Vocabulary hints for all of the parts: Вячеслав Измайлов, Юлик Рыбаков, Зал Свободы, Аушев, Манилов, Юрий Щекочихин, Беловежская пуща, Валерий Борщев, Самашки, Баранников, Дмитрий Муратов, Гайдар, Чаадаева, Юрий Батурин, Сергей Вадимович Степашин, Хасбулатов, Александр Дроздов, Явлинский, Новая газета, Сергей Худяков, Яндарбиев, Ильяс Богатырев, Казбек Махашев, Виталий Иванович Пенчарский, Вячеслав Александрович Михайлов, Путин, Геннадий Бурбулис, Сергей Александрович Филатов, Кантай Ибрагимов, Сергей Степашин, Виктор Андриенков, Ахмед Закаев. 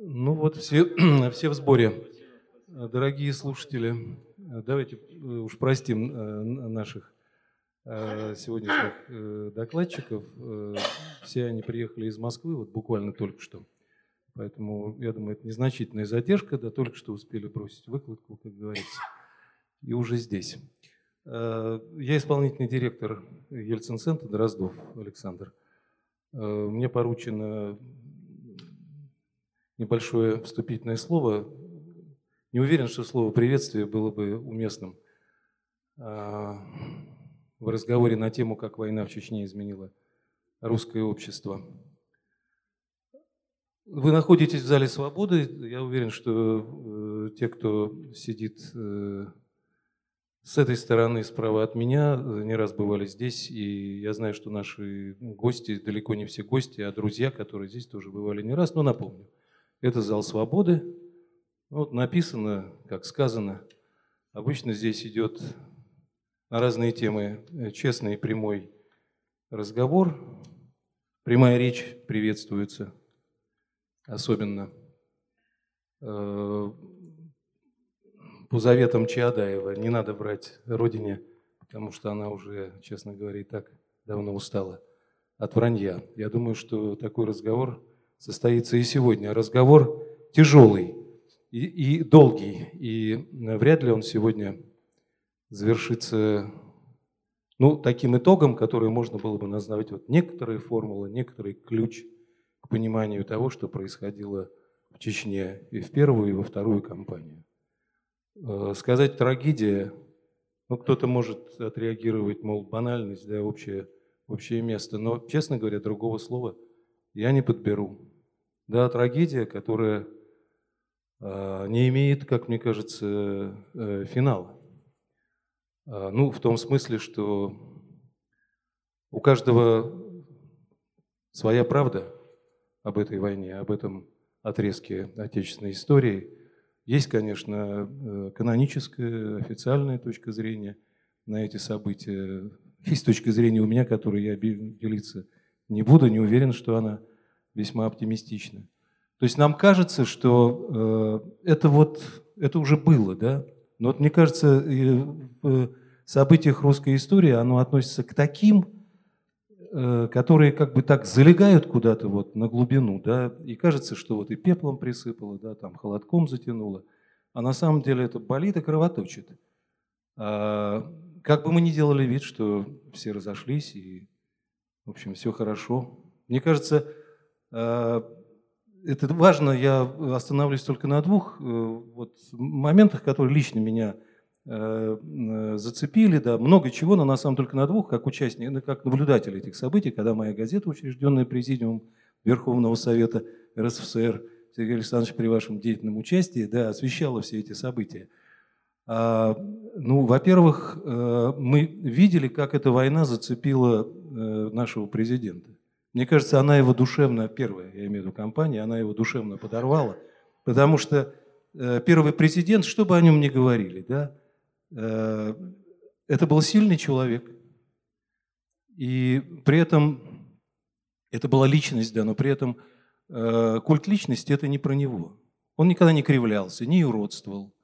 Ну вот все в сборе. Дорогие слушатели, давайте уж простим наших сегодняшних докладчиков. Все они приехали из Москвы, вот буквально только что. Поэтому, я думаю, это незначительная задержка, да только что успели бросить выкладку, как говорится, и уже здесь. Я исполнительный директор Ельцин-центра Дроздов Александр. Мне поручено небольшое вступительное слово. Не уверен, что слово приветствие было бы уместным в разговоре на тему, как война в Чечне изменила русское общество. Вы находитесь в Зале Свободы. Я уверен, что те, кто сидит с этой стороны, справа от меня, не раз бывали здесь. И я знаю, что наши гости, далеко не все гости, а друзья, которые здесь тоже бывали не раз. Но напомню, это Зал Свободы. Вот написано, как сказано. Обычно здесь идет на разные темы честный и прямой разговор. Прямая речь приветствуется. Особенно по заветам Чаадаева. Не надо врать Родине, потому что она уже, честно говоря, и так давно устала от вранья. Я думаю, что такой разговор состоится и сегодня. Разговор тяжелый и долгий. И вряд ли он сегодня завершится таким итогом, который можно было бы назвать вот некоторые формулы, некоторый ключ к пониманию того, что происходило в Чечне и в первую, и во вторую кампанию. Сказать трагедия, кто-то может отреагировать, мол, банальность, да, общее место, но, честно говоря, другого слова я не подберу. Да, трагедия, которая не имеет, как мне кажется, финала. В том смысле, что у каждого своя правда об этой войне, об этом отрезке отечественной истории. Есть, конечно, каноническая, официальная точка зрения на эти события. Есть точка зрения у меня, которой я делиться не буду, не уверен, что она весьма оптимистична. То есть нам кажется, что это уже было, да? Но вот мне кажется, в событиях русской истории оно относится к таким, которые как бы так залегают куда-то вот на глубину, да, и кажется, что вот и пеплом присыпало, да, там холодком затянуло, а на самом деле это болит и кровоточит. Как бы мы ни делали вид, что все разошлись и, в общем, все хорошо. Мне кажется, это важно, я остановлюсь только на двух моментах, которые лично меня зацепили, да, много чего, но на самом деле только на двух, как участник, как наблюдатель этих событий, когда моя газета, учрежденная Президиумом Верховного Совета РСФСР, Сергей Александрович, при вашем деятельном участии, да, освещала все эти события. Во-первых, мы видели, как эта война зацепила нашего президента. Мне кажется, она его душевно, первая, я имею в виду компания, она его душевно подорвала, потому что первый президент, что бы о нем ни говорили, да, это был сильный человек, и при этом это была личность, да, но при этом культ личности – это не про него. Он никогда не кривлялся, не юродствовал,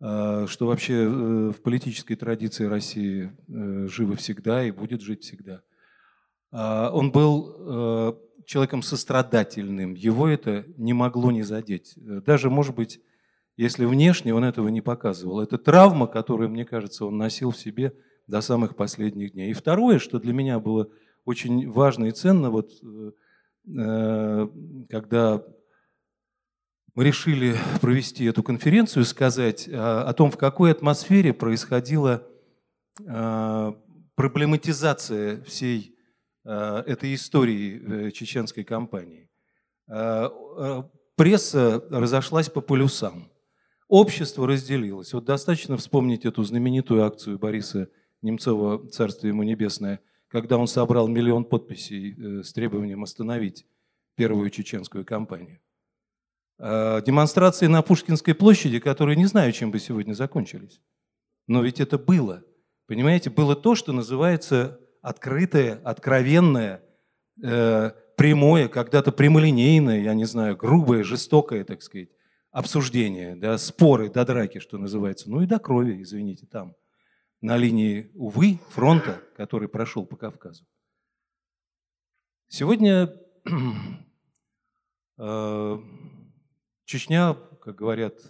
что вообще в политической традиции России живо всегда и будет жить всегда. Он был человеком сострадательным, его это не могло не задеть. Даже, может быть, если внешне он этого не показывал. Это травма, которую, мне кажется, он носил в себе до самых последних дней. И второе, что для меня было очень важно и ценно, когда мы решили провести эту конференцию, сказать о том, в какой атмосфере происходила проблематизация всей этой истории чеченской кампании. Пресса разошлась по полюсам. Общество разделилось. Вот достаточно вспомнить эту знаменитую акцию Бориса Немцова «Царствие ему небесное», когда он собрал 1 миллион подписей с требованием остановить первую чеченскую кампанию. Демонстрации на Пушкинской площади, которые не знаю, чем бы сегодня закончились. Но ведь это было. Понимаете, было то, что называется открытое, откровенное прямое, когда-то прямолинейное, я не знаю, грубое, жестокое, так сказать, обсуждение, да, споры до драки, что называется, ну и до крови, извините, там, на линии, увы, фронта, который прошел по Кавказу. Сегодня Чечня, как говорит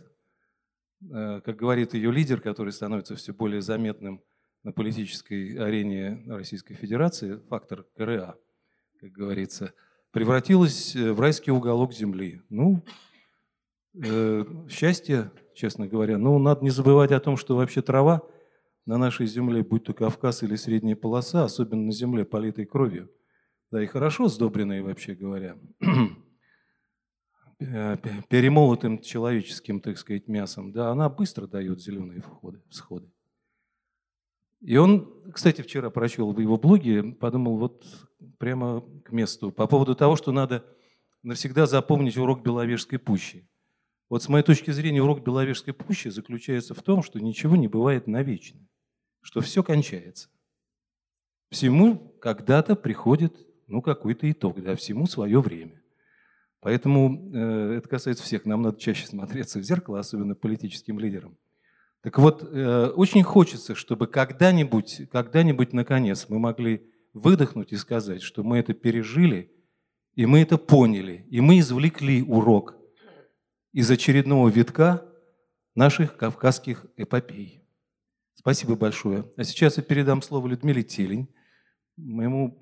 ее лидер, который становится все более заметным на политической арене Российской Федерации, фактор КРА, как говорится, превратилась в райский уголок земли. Ну, счастье, честно говоря, но надо не забывать о том, что вообще трава на нашей земле, будь то Кавказ или средняя полоса, особенно на земле, политой кровью, да и хорошо сдобренной, вообще говоря, перемолотым человеческим, так сказать, мясом, да, она быстро дает зеленые всходы. И он, кстати, вчера прочел в его блоге, подумал вот прямо к месту по поводу того, что надо навсегда запомнить урок Беловежской пущи. Вот с моей точки зрения урок Беловежской пущи заключается в том, что ничего не бывает навечно, что все кончается. Всему когда-то приходит, ну, какой-то итог, да, всему свое время. Поэтому это касается всех, нам надо чаще смотреться в зеркало, особенно политическим лидерам. Так вот, очень хочется, чтобы когда-нибудь, наконец, мы могли выдохнуть и сказать, что мы это пережили, и мы это поняли, и мы извлекли урок из очередного витка наших кавказских эпопей. Спасибо большое. А сейчас я передам слово Людмиле Телень, моему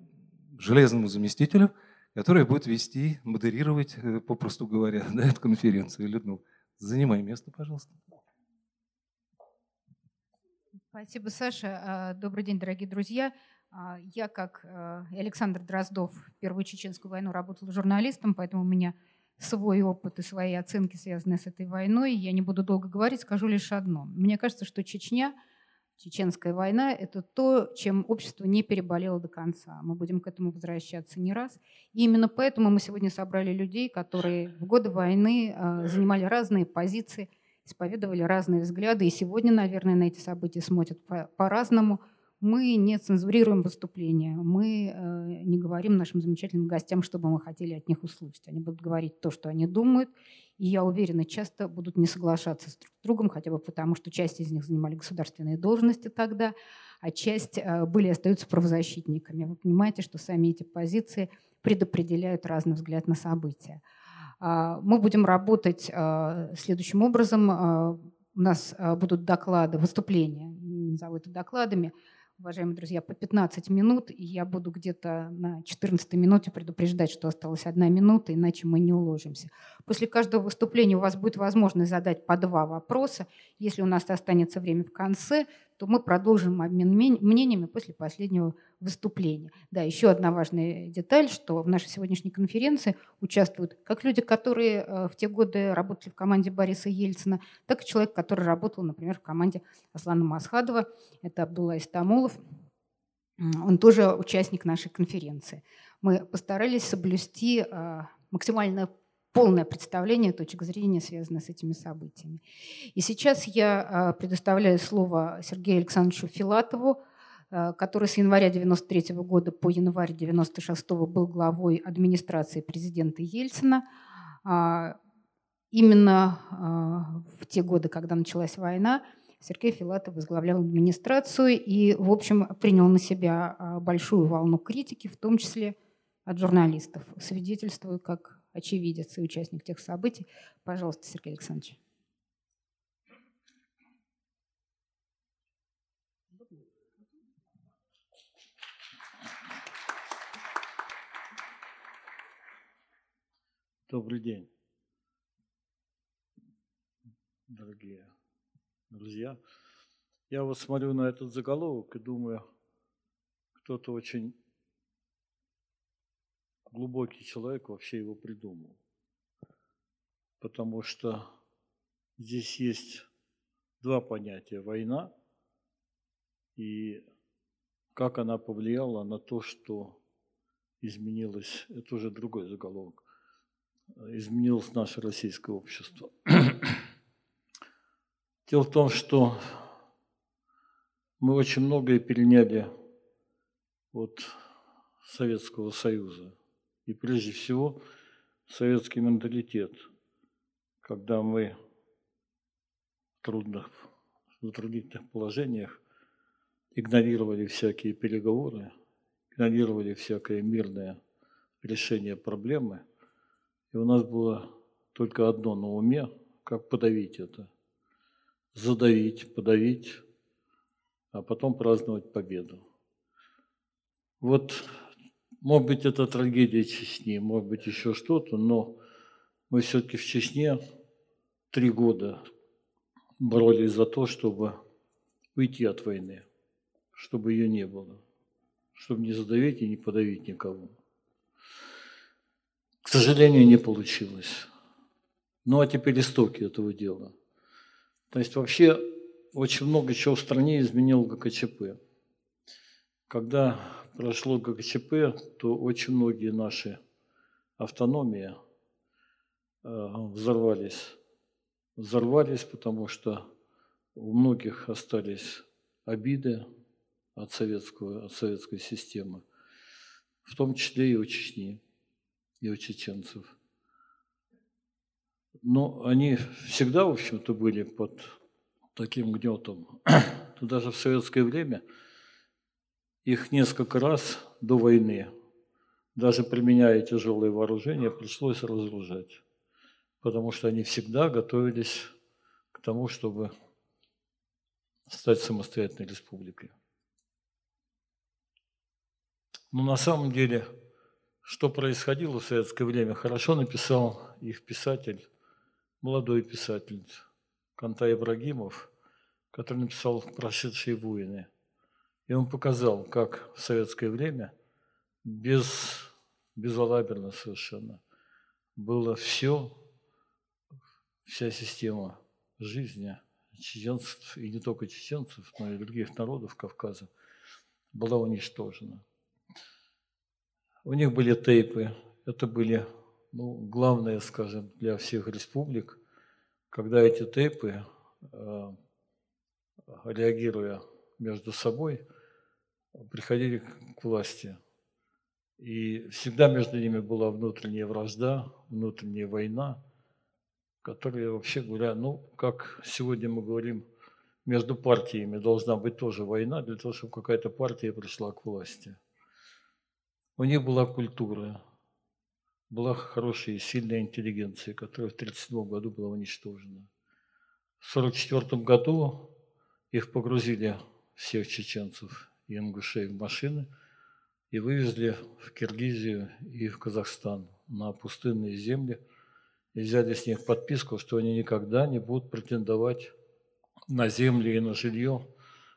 железному заместителю, который будет вести, модерировать, попросту говоря, да, эту конференцию. Людмила, занимай место, пожалуйста. Спасибо, Саша. Добрый день, дорогие друзья. Я, как Александр Дроздов, в Первую Чеченскую войну работала журналистом, поэтому у меня свой опыт и свои оценки, связанные с этой войной. Я не буду долго говорить, скажу лишь одно. Мне кажется, что Чечня, Чеченская война – это то, чем общество не переболело до конца. Мы будем к этому возвращаться не раз. И именно поэтому мы сегодня собрали людей, которые в годы войны занимали разные позиции, исповедовали разные взгляды, и сегодня, наверное, на эти события смотрят по-разному. Мы не цензурируем выступления, мы не говорим нашим замечательным гостям, что бы мы хотели от них услышать. Они будут говорить то, что они думают, и, я уверена, часто будут не соглашаться с друг с другом, хотя бы потому, что часть из них занимали государственные должности тогда, а часть были и остаются правозащитниками. Вы понимаете, что сами эти позиции предопределяют разный взгляд на события. Мы будем работать следующим образом. У нас будут доклады, выступления, не назову это докладами, уважаемые друзья, по 15 минут. И я буду где-то на 14-й минуте предупреждать, что осталась 1 минута, иначе мы не уложимся. После каждого выступления у вас будет возможность задать по 2 вопроса. Если у нас останется время в конце, то мы продолжим обмен мнениями после последнего выступления. Да, еще одна важная деталь, что в нашей сегодняшней конференции участвуют как люди, которые в те годы работали в команде Бориса Ельцина, так и человек, который работал, например, в команде Аслана Масхадова. Это Абдулла Истамулов. Он тоже участник нашей конференции. Мы постарались соблюсти максимально полное представление точек зрения, связанных с этими событиями. И сейчас я предоставляю слово Сергею Александровичу Филатову, который с января 1993 года по январь 1996 был главой администрации президента Ельцина. Именно в те годы, когда началась война, Сергей Филатов возглавлял администрацию и, в общем, принял на себя большую волну критики, в том числе от журналистов. Свидетельствую, как очевидец и участник тех событий. Пожалуйста, Сергей Александрович. Добрый день, дорогие друзья. Я вот смотрю на этот заголовок и думаю, кто-то очень глубокий человек вообще его придумал, потому что здесь есть 2 понятия: война и как она повлияла на то, что изменилось, это уже другой заголовок, изменилось наше российское общество. Дело в том, что мы очень многое переняли от Советского Союза. и прежде всего советский менталитет, когда мы в трудных положениях игнорировали всякие переговоры, игнорировали всякое мирное решение проблемы, и у нас было только одно на уме, как подавить это. Задавить, подавить, а потом праздновать победу. Вот, может быть, это трагедия Чечни, может быть, еще что-то, но мы все-таки в Чечне 3 года боролись за то, чтобы уйти от войны, чтобы ее не было, чтобы не задавить и не подавить никого. К сожалению, не получилось. Ну, а теперь истоки этого дела. То есть вообще очень много чего в стране изменил ГКЧП. Когда прошло ГКЧП, то очень многие наши автономии взорвались. Взорвались, потому что у многих остались обиды от советской системы, в том числе и у Чечни, и у чеченцев. Но они всегда, в общем-то, были под таким гнетом. Даже в советское время их несколько раз до войны, даже применяя тяжелые вооружения, пришлось разоружать, потому что они всегда готовились к тому, чтобы стать самостоятельной республикой. Но на самом деле, что происходило в советское время, хорошо написал их писатель, молодой писатель Кантай Ибрагимов, который написал «Прошедшие войны». И он показал, как в советское время безалаберно совершенно было все, вся система жизни чеченцев, и не только чеченцев, но и других народов Кавказа, была уничтожена. У них были тейпы, это были, ну, главное, скажем, для всех республик, когда эти тейпы, реагируя между собой, приходили к власти. И всегда между ними была внутренняя вражда, внутренняя война, которая, вообще говоря, ну, как сегодня мы говорим, между партиями должна быть тоже война, для того, чтобы какая-то партия пришла к власти. У них была культура, была хорошая и сильная интеллигенция, которая в 1937 году была уничтожена. В 1944 году их погрузили, всех чеченцев и ингушей, в машины и вывезли в Киргизию и в Казахстан на пустынные земли и взяли с них подписку, что они никогда не будут претендовать на земли и на жилье,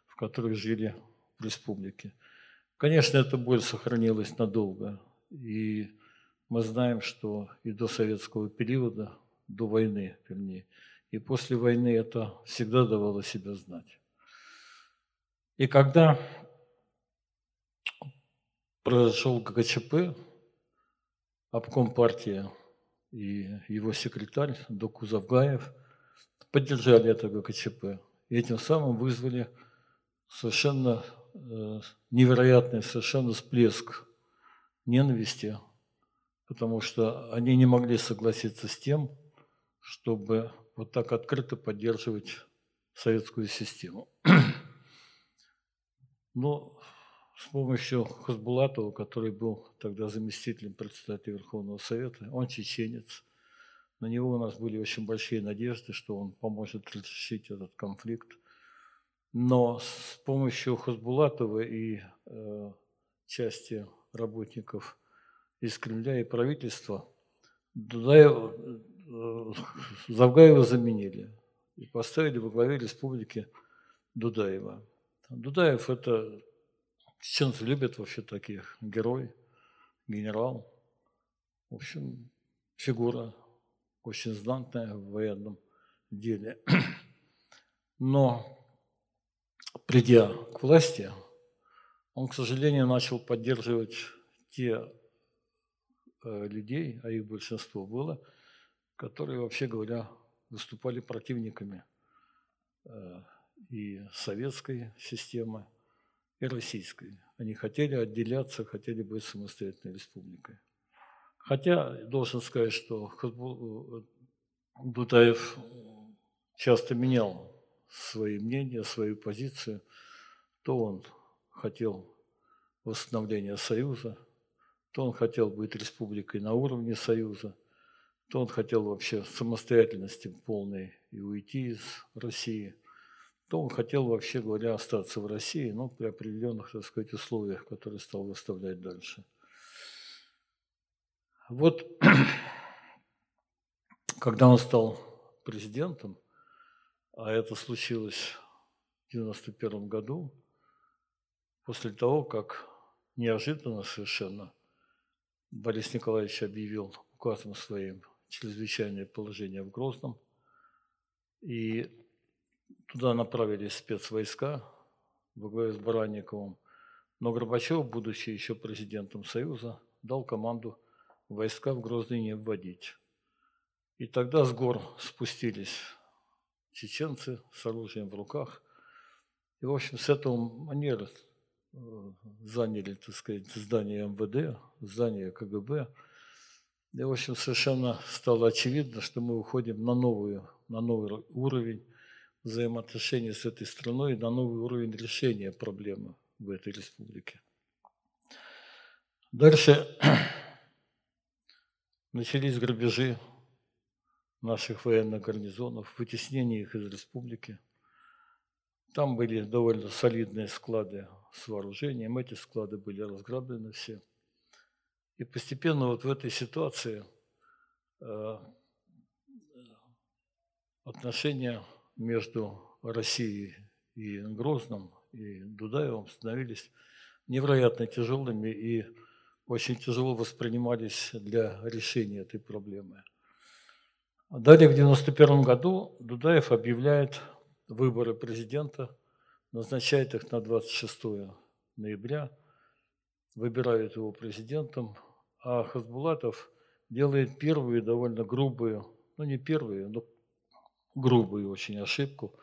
в которых жили в республике. Конечно, эта боль сохранилась надолго, и мы знаем, что и до советского периода, до войны, вернее, и после войны это всегда давало себя знать. И когда произошел ГКЧП, обком партии и его секретарь Доку Завгаев поддержали это ГКЧП, и этим самым вызвали совершенно невероятный совершенно всплеск ненависти, потому что они не могли согласиться с тем, чтобы вот так открыто поддерживать советскую систему. Но с помощью Хасбулатова, который был тогда заместителем председателя Верховного Совета, он чеченец, на него у нас были очень большие надежды, что он поможет разрешить этот конфликт. Но с помощью Хасбулатова и части работников из Кремля и правительства Завгаева заменили и поставили во главе республики Дудаева. Дудаев – это, чеченцы любят вообще таких, герой, генерал, в общем, фигура очень знатная в военном деле. Но придя к власти, он, к сожалению, начал поддерживать те людей, а их большинство было, которые, вообще говоря, выступали противниками и советской системы, и российской. Они хотели отделяться, хотели быть самостоятельной республикой. Хотя, должен сказать, что Дудаев часто менял свои мнения, свою позицию. То он хотел восстановления Союза, то он хотел быть республикой на уровне Союза, то он хотел вообще самостоятельности полной и уйти из России, то он хотел, вообще говоря, остаться в России, но при определенных, так сказать, условиях, которые стал выставлять дальше. Вот, когда он стал президентом, а это случилось в 1991 году, после того, как неожиданно совершенно Борис Николаевич объявил указом своим чрезвычайное положение в Грозном, и туда направились спецвойска во главе с Баранниковым, но Горбачев, будучи еще президентом Союза, дал команду войска в Грозный не вводить. И тогда с гор спустились чеченцы с оружием в руках. И, в общем, с этого манера заняли, так сказать, здание МВД, здание КГБ. И, в общем, совершенно стало очевидно, что мы уходим на новый уровень взаимоотношений с этой страной, на новый уровень решения проблемы в этой республике. Дальше начались грабежи наших военных гарнизонов, вытеснение их из республики. Там были довольно солидные склады с вооружением, эти склады были разграблены все. И постепенно вот в этой ситуации отношения между Россией и Грозным, и Дудаевым становились невероятно тяжелыми и очень тяжело воспринимались для решения этой проблемы. Далее, в 1991 году Дудаев объявляет выборы президента, назначает их на 26 ноября, выбирает его президентом, а Хасбулатов делает первую довольно грубую, ну не первую, но грубую очень ошибку,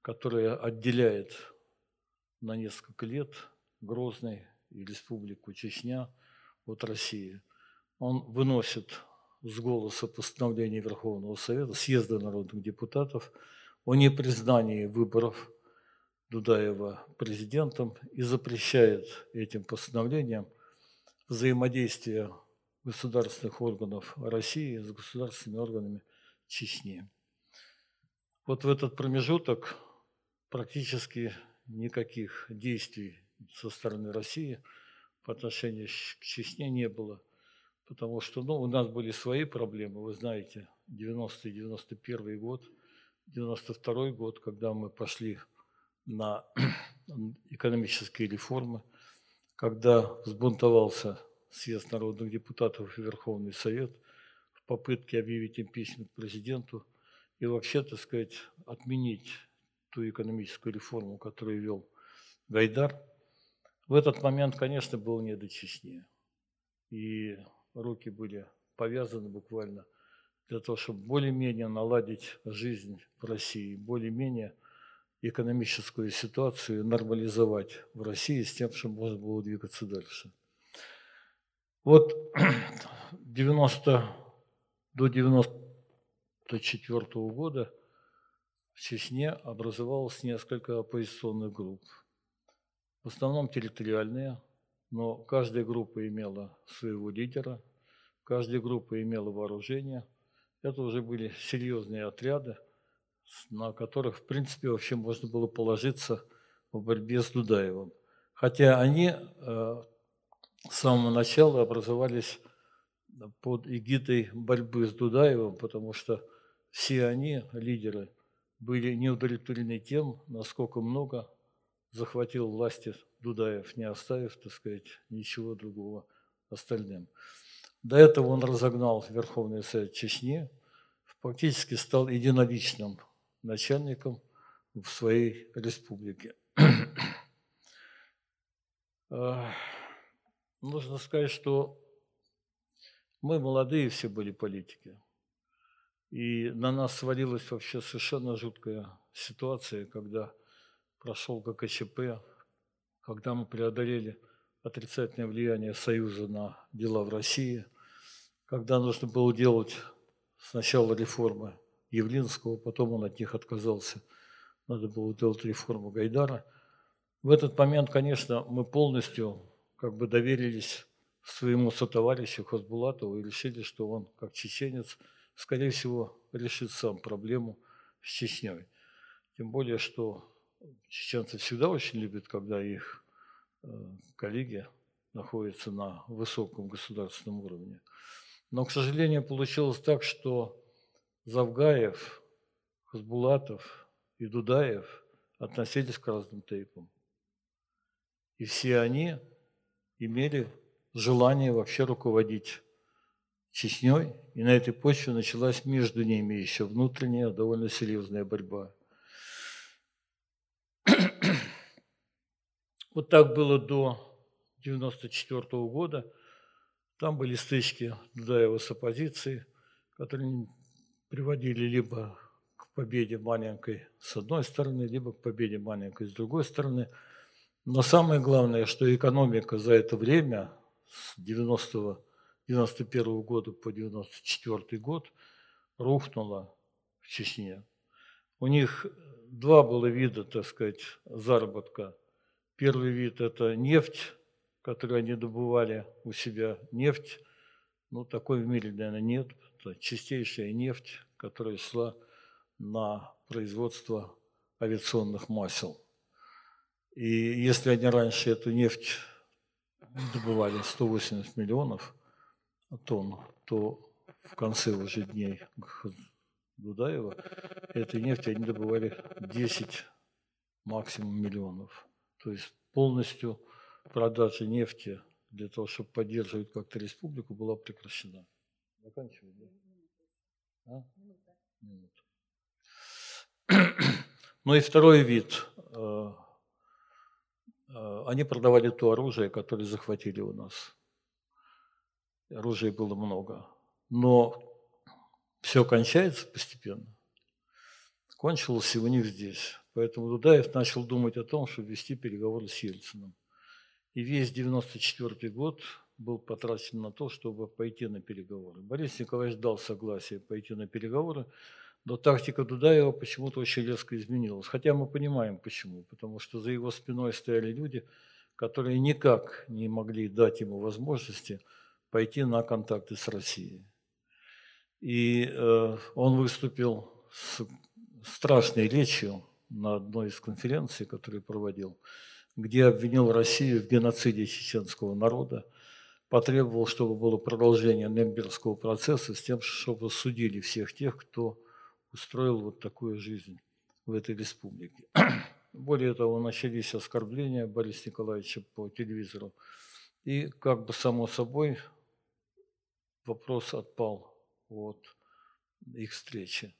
которая отделяет на несколько лет Грозный и Республику Чечня от России. Он выносит с голоса постановление Верховного Совета, съезда народных депутатов о непризнании выборов Дудаева президентом и запрещает этим постановлением взаимодействие государственных органов России с государственными органами Чечни. Вот в этот промежуток практически никаких действий со стороны России по отношению к Чечне не было, потому что, ну, у нас были свои проблемы, вы знаете, 90-91 год, 92 год, когда мы пошли на экономические реформы, когда взбунтовался съезд народных депутатов и Верховный Совет в попытке объявить импичмент президенту и вообще, так сказать, отменить ту экономическую реформу, которую вел Гайдар. В этот момент, конечно, было не до Чечни, и руки были повязаны буквально для того, чтобы более-менее наладить жизнь в России, более-менее экономическую ситуацию нормализовать в России с тем, чтобы можно было двигаться дальше. Вот до 1994 года в Чечне образовалось несколько оппозиционных групп. В основном территориальные, но каждая группа имела своего лидера, каждая группа имела вооружение. Это уже были серьезные отряды, на которых, в принципе, вообще можно было положиться в борьбе с Дудаевым. Хотя они с самого начала образовались под эгидой борьбы с Дудаевым, потому что все они, лидеры, были неудовлетворены тем, насколько много захватил власти Дудаев, не оставив, так сказать, ничего другого остальным. До этого он разогнал Верховный Совет Чечни, фактически стал единоличным начальником в своей республике. Нужно сказать, что мы молодые все были политики, и на нас свалилась вообще совершенно жуткая ситуация, когда прошел ГКЧП, когда мы преодолели отрицательное влияние Союза на дела в России, когда нужно было делать сначала реформы Явлинского, потом он от них отказался, надо было делать реформу Гайдара. В этот момент, конечно, мы полностью как бы доверились своему сотоварищу Хасбулатову и решили, что он, как чеченец, скорее всего, решит сам проблему с Чечней. Тем более, что чеченцы всегда очень любят, когда их коллеги находятся на высоком государственном уровне. Но, к сожалению, получилось так, что Завгаев, Хасбулатов и Дудаев относились к разным тейпам. И все они имели желание вообще руководить Чечней, и на этой почве началась между ними еще внутренняя, довольно серьезная борьба. Вот так было до 1994 года. Там были стычки Дудаева с оппозицией, которые приводили либо к победе маленькой с одной стороны, либо к победе маленькой с другой стороны. Но самое главное, что экономика за это время, с 1991 года по 1994 год, рухнула в Чечне. У них два было вида, так сказать, заработка. Первый вид – это нефть, которую они добывали у себя. Нефть, ну такой в мире, наверное, нет. Это чистейшая нефть, которая шла на производство авиационных масел. И если они раньше эту нефть добывали 180 миллионов тонн, то в конце уже дней Дудаева этой нефти они добывали 10 максимум миллионов. То есть полностью продажа нефти для того, чтобы поддерживать как-то республику, была прекращена. Заканчиваем, да? Ну и второй вид. Они продавали то оружие, которое захватили у нас. Оружия было много. Но все кончается постепенно. Кончилось и у них здесь. Поэтому Дудаев начал думать о том, чтобы вести переговоры с Ельциным. И весь 1994 год был потрачен на то, чтобы пойти на переговоры. Борис Николаевич дал согласие пойти на переговоры, но тактика Дудаева почему-то очень резко изменилась. Хотя мы понимаем, почему. Потому что за его спиной стояли люди, которые никак не могли дать ему возможности пойти на контакты с Россией. И он выступил с страшной речью на одной из конференций, которую проводил, где обвинил Россию в геноциде чеченского народа, потребовал, чтобы было продолжение Нюрнбергского процесса с тем, чтобы судили всех тех, кто устроил вот такую жизнь в этой республике. Более того, начались оскорбления Бориса Николаевича по телевизору. И как бы само собой вопрос отпал от их встречи.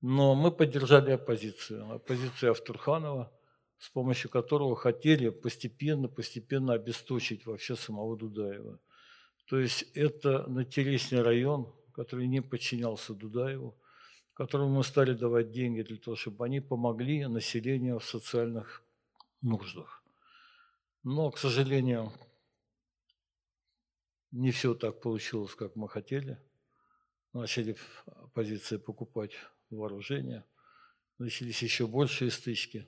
Но мы поддержали оппозицию. Оппозицию Автурханова, с помощью которого хотели постепенно обесточить вообще самого Дудаева. То есть это Натересный район, который не подчинялся Дудаеву, которому мы стали давать деньги для того, чтобы они помогли населению в социальных нуждах. Но, к сожалению, не все так получилось, как мы хотели. Начали оппозиция покупать вооружение, начались еще большие стычки.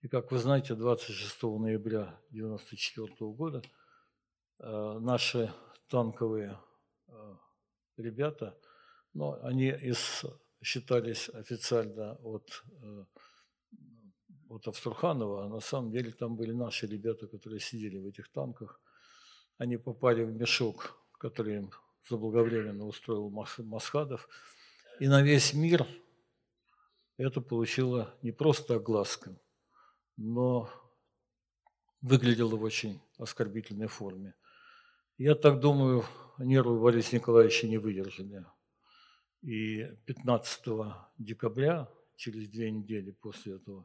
И, как вы знаете, 26 ноября 1994 года наши танковые ребята, но они считались официально от Автурханова, а на самом деле там были наши ребята, которые сидели в этих танках. Они попали в мешок, который им заблаговременно устроил Масхадов. И на весь мир это получило не просто огласку, но выглядело в очень оскорбительной форме. Я так думаю, нервы Бориса Николаевича не выдержали. И 15 декабря, через 2 недели после этого,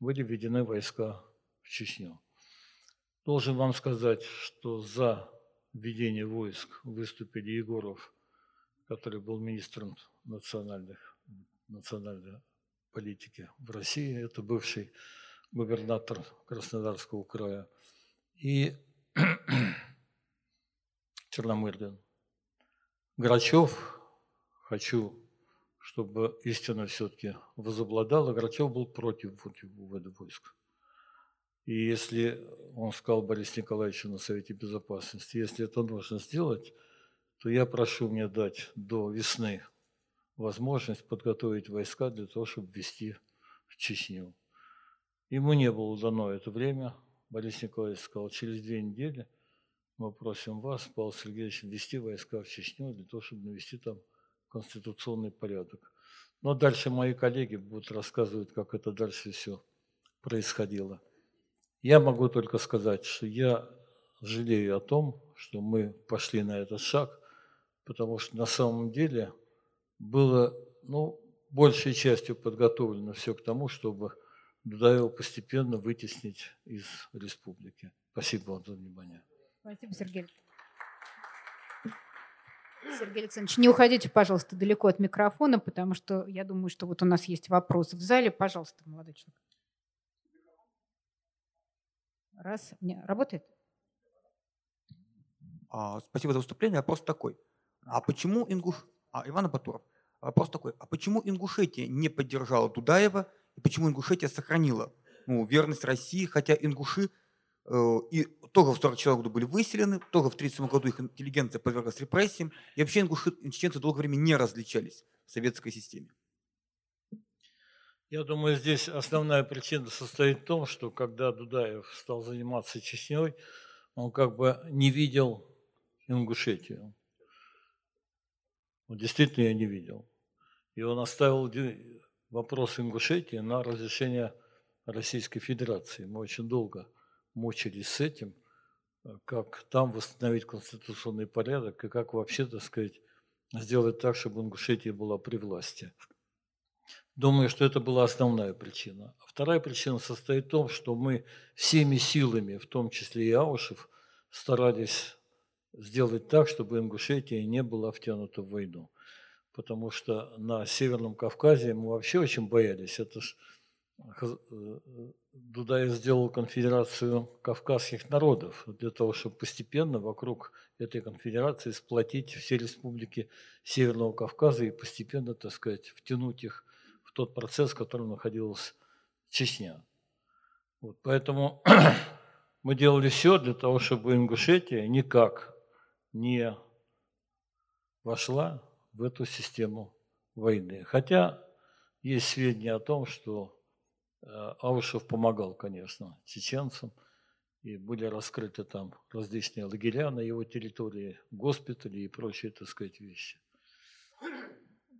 были введены войска в Чечню. Должен вам сказать, что за введение войск выступили Егоров, который был министром национальной политики в России, это бывший губернатор Краснодарского края, и Черномырдин. Грачев, хочу, чтобы истина все-таки возобладала, Грачев был против ввода войск. И если, он сказал Борису Николаевичу на Совете Безопасности, если это нужно сделать, то я прошу мне дать до весны возможность подготовить войска для того, чтобы ввести в Чечню. Ему не было дано это время. Борис Николаевич сказал, через 2 недели мы просим вас, Павел Сергеевич, ввести войска в Чечню для того, чтобы навести там конституционный порядок. Но дальше мои коллеги будут рассказывать, как это дальше все происходило. Я могу только сказать, что я жалею о том, что мы пошли на этот шаг, потому что на самом деле было, большей частью подготовлено все к тому, чтобы Дудаева постепенно вытеснить из республики. Спасибо вам за внимание. Спасибо, Сергей. Сергей Александрович, не уходите, пожалуйста, далеко от микрофона, потому что я думаю, что вот у нас есть вопросы в зале. Пожалуйста, молодой человек. Раз. Не, работает? Спасибо за выступление. Вопрос такой. А почему Иван Батуров. Вопрос такой. А почему Ингушетия не поддержала Дудаева и почему Ингушетия сохранила верность России, хотя ингуши и тоже в 1944 году были выселены, тоже в 1937 году их интеллигенция подверглась репрессиям, и вообще ингуши и чеченцы долгое время не различались в советской системе? Я думаю, здесь основная причина состоит в том, что когда Дудаев стал заниматься Чечней, он как бы не видел Ингушетию. Вот действительно я не видел. И он оставил вопрос Ингушетии на разрешение Российской Федерации. Мы очень долго мучились с этим, как там восстановить конституционный порядок и как вообще, так сказать, сделать так, чтобы Ингушетия была при власти. Думаю, что это была основная причина. А вторая причина состоит в том, что мы всеми силами, в том числе и Аушев, старались сделать так, чтобы Ингушетия не была втянута в войну. Потому что на Северном Кавказе мы вообще очень боялись. Это ж Дудаев сделал конфедерацию кавказских народов для того, чтобы постепенно вокруг этой конфедерации сплотить все республики Северного Кавказа и постепенно, так сказать, втянуть их в тот процесс, в котором находилась Чечня. Вот, поэтому мы делали все для того, чтобы Ингушетия никак не вошла в эту систему войны. Хотя есть сведения о том, что Аушев помогал, конечно, чеченцам, и были раскрыты там различные лагеря на его территории, госпитали и прочие, так сказать, вещи.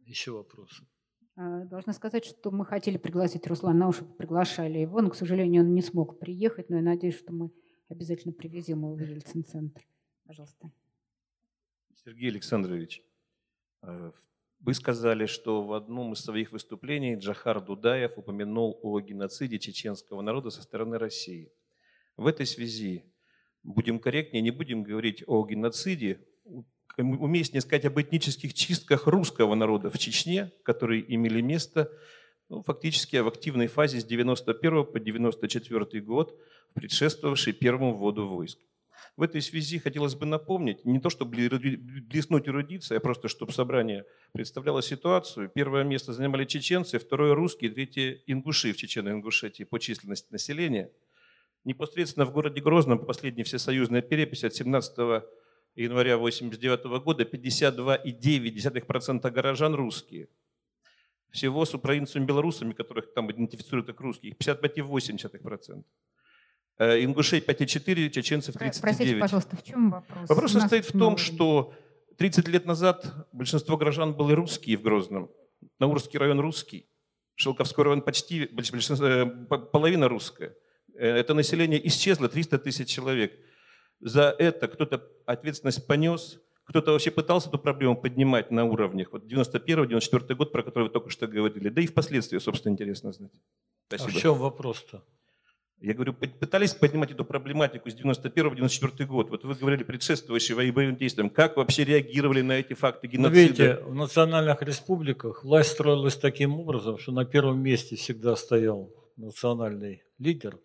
Еще вопросы? Должна сказать, что мы хотели пригласить Руслана Аушева, приглашали его, но, к сожалению, он не смог приехать, но я надеюсь, что мы обязательно привезем его в Ельцин-центр. Пожалуйста. Сергей Александрович, вы сказали, что в одном из своих выступлений Джохар Дудаев упомянул о геноциде чеченского народа со стороны России. В этой связи будем корректнее, не будем говорить о геноциде, уместнее сказать об этнических чистках русского народа в Чечне, которые имели место фактически в активной фазе с 1991 по 1994 год, предшествовавшей первому вводу войск. В этой связи хотелось бы напомнить, не то чтобы блеснуть эрудицией, а просто чтобы собрание представляло ситуацию. Первое место занимали чеченцы, второе – русские, третье – ингуши в Чечено-Ингушетии по численности населения. Непосредственно в городе Грозном по последней всесоюзной переписи от 17 января 1989 года 52,9% горожан русские. Всего с украинцами и белорусами, которых там идентифицируют как русские, 55,8%. Ингушей 5,4, чеченцев 39. Простите, пожалуйста, в чем вопрос? Вопрос состоит в том, что 30 лет назад большинство горожан были русские в Грозном. Наурский район русский, Шелковской район почти половина русская. Это население исчезло, 300 тысяч человек. За это кто-то ответственность понес, кто-то вообще пытался эту проблему поднимать на уровнях. Вот 91-94 год, про который вы только что говорили. Да и впоследствии, собственно, интересно знать. Спасибо. А в чем вопрос-то? Я говорю, пытались поднимать эту проблематику с 1991-1994 год. Вот вы говорили предшествующие боевым действиям. Как вообще реагировали на эти факты геноцида? Видите, в национальных республиках власть строилась таким образом, что на первом месте всегда стоял национальный лидер,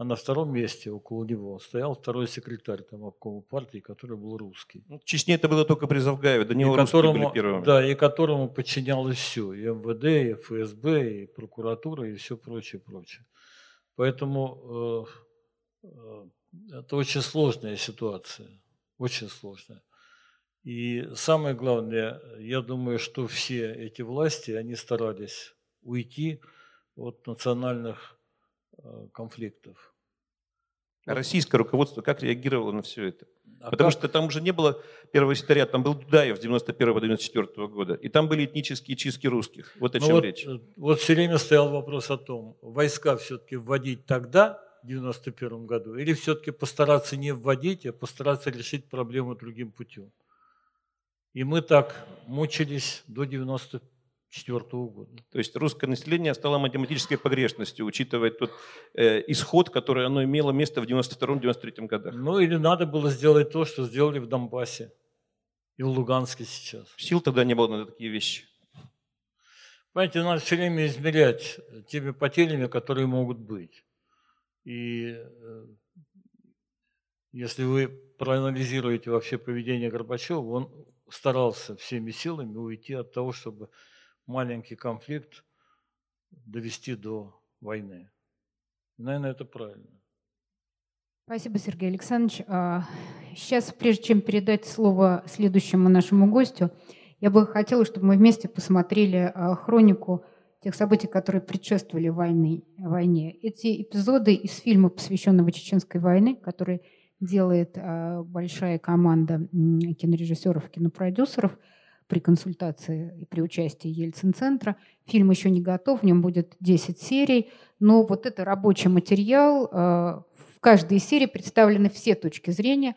А на втором месте около него стоял второй секретарь там обкома партии, который был русский. Ну, в Чечне это было только при Завгаеве, до него русские были первыми. Да, и которому подчинялось все, и МВД, и ФСБ, и прокуратура, и все прочее, прочее. Поэтому это очень сложная ситуация, очень сложная. И самое главное, я думаю, что все эти власти, они старались уйти от национальных конфликтов. А российское руководство как реагировало на все это? Потому что там уже не было первого секретаря, там был Дудаев с 91-94 года, и там были этнические чистки русских. Вот о чем речь. Вот все время стоял вопрос о том, войска все-таки вводить тогда, в 91 году, или все-таки постараться не вводить, а постараться решить проблему другим путем. И мы так мучились до 94-го года. То есть русское население стало математической погрешностью, учитывая тот исход, который оно имело место в 92-93 годах. Ну или надо было сделать то, что сделали в Донбассе и в Луганске сейчас. Сил тогда не было на такие вещи. Понимаете, надо все время измерять теми потерями, которые могут быть. И если вы проанализируете вообще поведение Горбачева, он старался всеми силами уйти от того, чтобы маленький конфликт довести до войны. Наверное, это правильно. Спасибо, Сергей Александрович. Сейчас, прежде чем передать слово следующему нашему гостю, я бы хотела, чтобы мы вместе посмотрели хронику тех событий, которые предшествовали войне. Эти эпизоды из фильма, посвященного Чеченской войне, который делает большая команда кинорежиссеров и кинопродюсеров при консультации и при участии Ельцин-центра. Фильм еще не готов, в нем будет 10 серий, но вот это рабочий материал. В каждой серии представлены все точки зрения.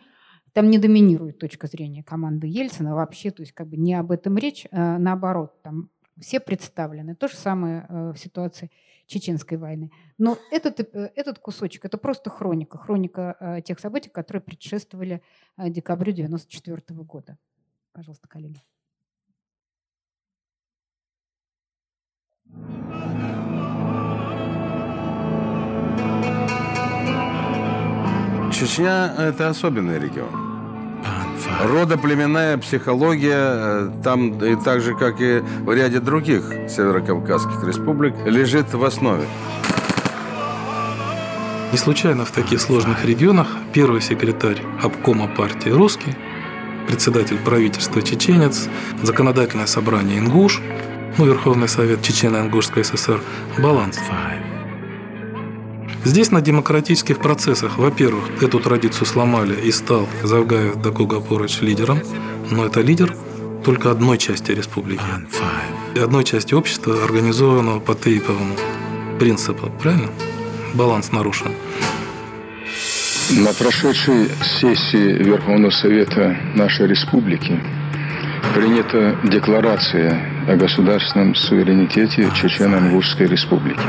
Там не доминирует точка зрения команды Ельцина вообще, то есть как бы не об этом речь, наоборот, там все представлены. То же самое в ситуации Чеченской войны. Но этот кусочек – это просто хроника тех событий, которые предшествовали декабрю 1994 года. Пожалуйста, коллеги. Чечня – это особенный регион. Родоплеменная психология там, и так же, как и в ряде других северокавказских республик, лежит в основе. Не случайно в таких сложных регионах первый секретарь обкома партии русский, председатель правительства чеченец, законодательное собрание ингуш, ну, Верховный совет Чечено-Ингушской ССР, баланс. Здесь на демократических процессах, во-первых, эту традицию сломали и стал Завгаев Докугапорыч лидером, но это лидер только одной части республики, и одной части общества, организованного по Тейповому принципу, правильно? Баланс нарушен. На прошедшей сессии Верховного Совета нашей республики принята декларация о государственном суверенитете Чечено-Ингушской республики.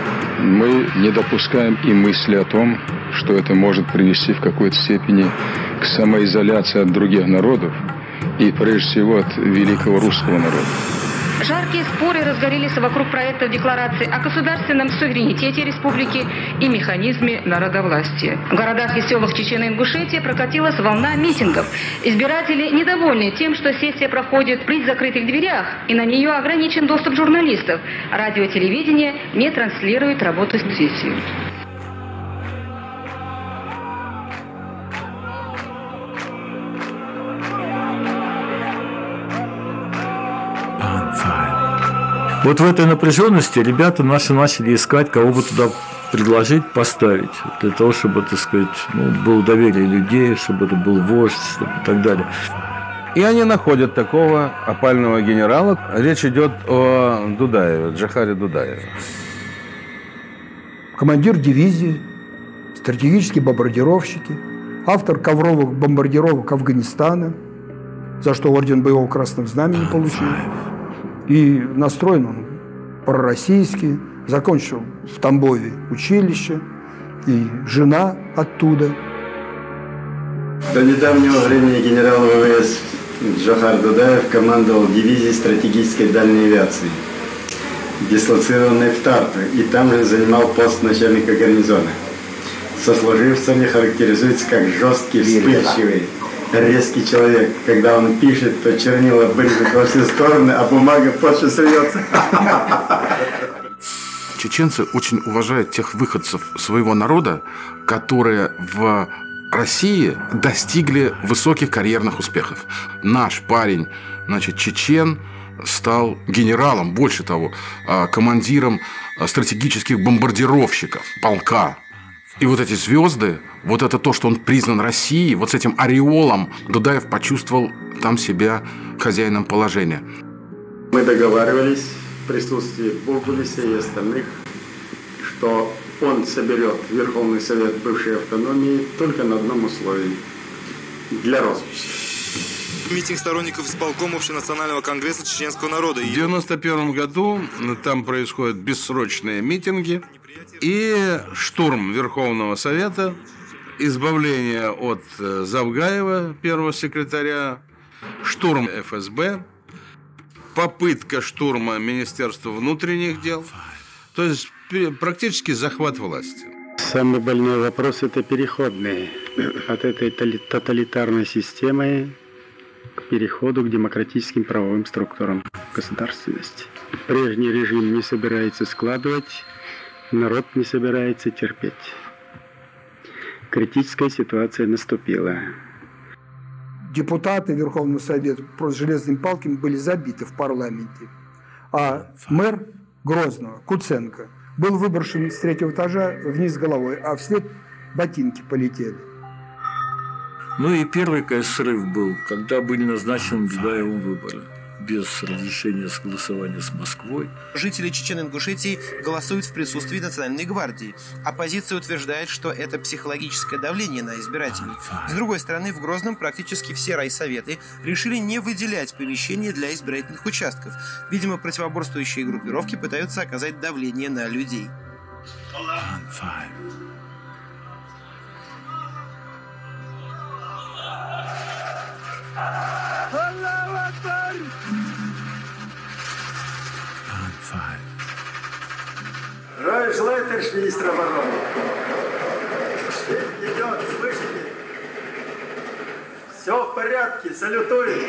Мы не допускаем и мысли о том, что это может привести в какой-то степени к самоизоляции от других народов и, прежде всего, от великого русского народа. Жаркие споры разгорелись вокруг проекта декларации о государственном суверенитете республики и механизме народовластия. В городах и селах Чечено-Ингушетии прокатилась волна митингов. Избиратели недовольны тем, что сессия проходит при закрытых дверях, и на нее ограничен доступ журналистов. Радио и телевидение не транслируют работу сессии. Вот в этой напряженности ребята наши начали искать, кого бы туда предложить, поставить, для того, чтобы, так сказать, ну, было доверие людей, чтобы это был вождь, чтобы и так далее. И они находят такого опального генерала. Речь идет о Дудаеве, Джохаре Дудаеве. Командир дивизии, стратегические бомбардировщики, автор ковровых бомбардировок Афганистана, за что орден боевого красного знамени получил. И настроен он пророссийский, закончил в Тамбове училище, и жена оттуда. До недавнего времени генерал ВВС Джохар Дудаев командовал дивизией стратегической дальней авиации, дислоцированной в Тарту, и там же занимал пост начальника гарнизона. сослуживцами характеризуется как жесткий, вспыльчивый, резкий человек. Когда он пишет, то чернила брызжут во все стороны, а бумага позже срется. Чеченцы очень уважают тех выходцев своего народа, которые в России достигли высоких карьерных успехов. Наш парень, значит, чечен, стал генералом, больше того, командиром стратегических бомбардировщиков полка. И вот эти звезды, вот это то, что он признан Россией, вот с этим ореолом Дудаев почувствовал там себя хозяином положения. Мы договаривались в присутствии Бургулиса и остальных, что он соберет Верховный Совет бывшей автономии только на одном условии – для росписи. Митинг сторонников с полком Общенационального конгресса чеченского народа. В 1991 году там происходят бессрочные митинги и штурм Верховного Совета, избавление от Завгаева, первого секретаря, штурм ФСБ, попытка штурма Министерства внутренних дел, то есть практически захват власти. Самый больной вопрос – это переходные от этой тоталитарной системы к переходу к демократическим правовым структурам государственности. Прежний режим не собирается складывать, народ не собирается терпеть. Критическая ситуация наступила. Депутаты Верховного Совета просто железными палками были забиты в парламенте. А мэр Грозного, Куценко, был выброшен с третьего этажа вниз головой, а вслед ботинки полетели. Ну и первый, конечно, срыв был, когда были назначены Дудаевым выборы без разрешения согласования с Москвой. Жители Чечен-Ингушетии голосуют в присутствии Национальной гвардии. Оппозиция утверждает, что это психологическое давление на избирателей. С другой стороны, в Грозном практически все райсоветы решили не выделять помещения для избирательных участков. Видимо, противоборствующие группировки пытаются оказать давление на людей. Желаю, товарищ министр обороны. Идет, слышите? Все в порядке, салютуем.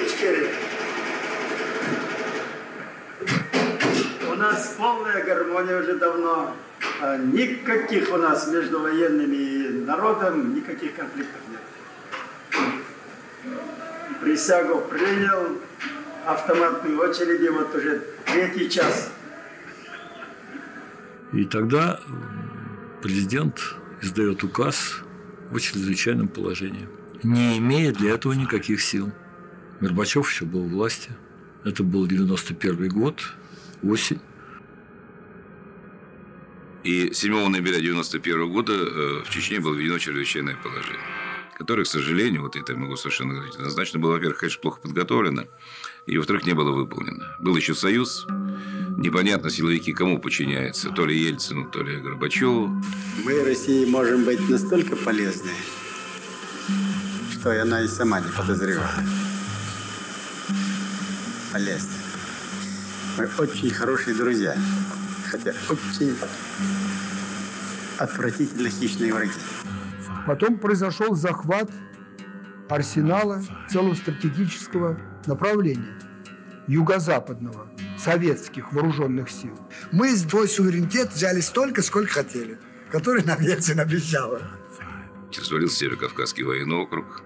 У нас полная гармония уже давно. Никаких у нас между военными и народом, никаких конфликтов нет. Присягу принял, автоматные очереди, вот уже третий час. И тогда президент издает указ о чрезвычайном положении, не имея для этого никаких сил. Горбачев еще был в власти. Это был 1991 год, осень. И 7 ноября 1991 года в Чечне было введено чрезвычайное положение, которое, к сожалению, вот это я могу совершенно говорить, однозначно было, во-первых, конечно, плохо подготовлено, и, во-вторых, не было выполнено. Был еще Союз. Непонятно, силовики кому подчиняются, то ли Ельцину, то ли Горбачеву. Мы России можем быть настолько полезны, что она и сама не подозревает. Полезны. Мы очень хорошие друзья, хотя очень отвратительно хищные враги. Потом произошел захват арсенала целого стратегического направления, юго-западного, советских вооруженных сил. Мы свой суверенитет взяли столько, сколько хотели, который нам Ельцин обещал. Развалился Северокавказский военный округ,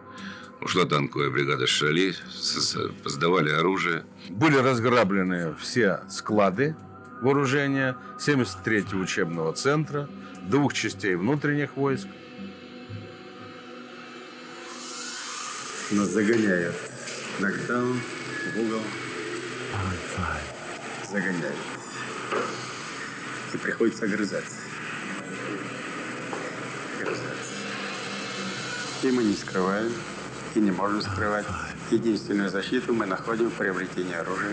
ушла танковая бригада Шали, сдавали оружие. Были разграблены все склады вооружения 73-го учебного центра, 2 частей внутренних войск. Нас загоняют. Нокдаун, в угол. Загоняют. И приходится огрызаться. И мы не скрываем, и не можем скрывать. Единственную защиту мы находим в приобретении оружия.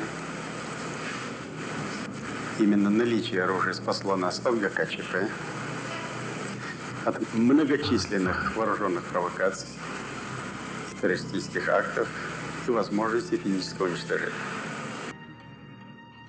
Именно наличие оружия спасло нас от ГКЧП, от многочисленных вооруженных провокаций, террористических актов и возможности физического уничтожения.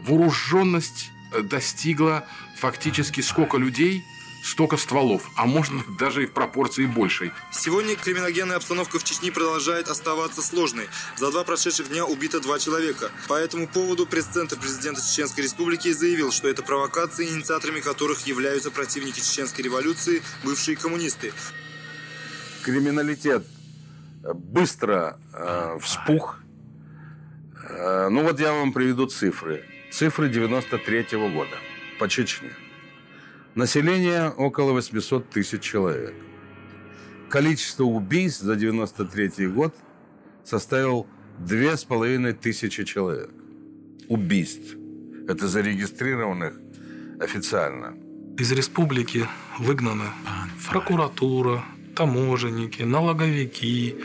Вооруженность достигла фактически сколько людей? столько стволов, а можно даже и в пропорции большей. Сегодня криминогенная обстановка в Чечне продолжает оставаться сложной. За два прошедших дня убито 2 человека. По этому поводу пресс-центр президента Чеченской Республики заявил, что это провокации, инициаторами которых являются противники чеченской революции, бывшие коммунисты. Криминалитет быстро вспух. Ну вот я вам приведу цифры. Цифры 93-го года по Чечне. Население около 800 тысяч человек. Количество убийств за 93 год составил 2500 человек. Убийств. Это зарегистрированных официально. Из республики выгнаны прокуратура, таможенники, налоговики,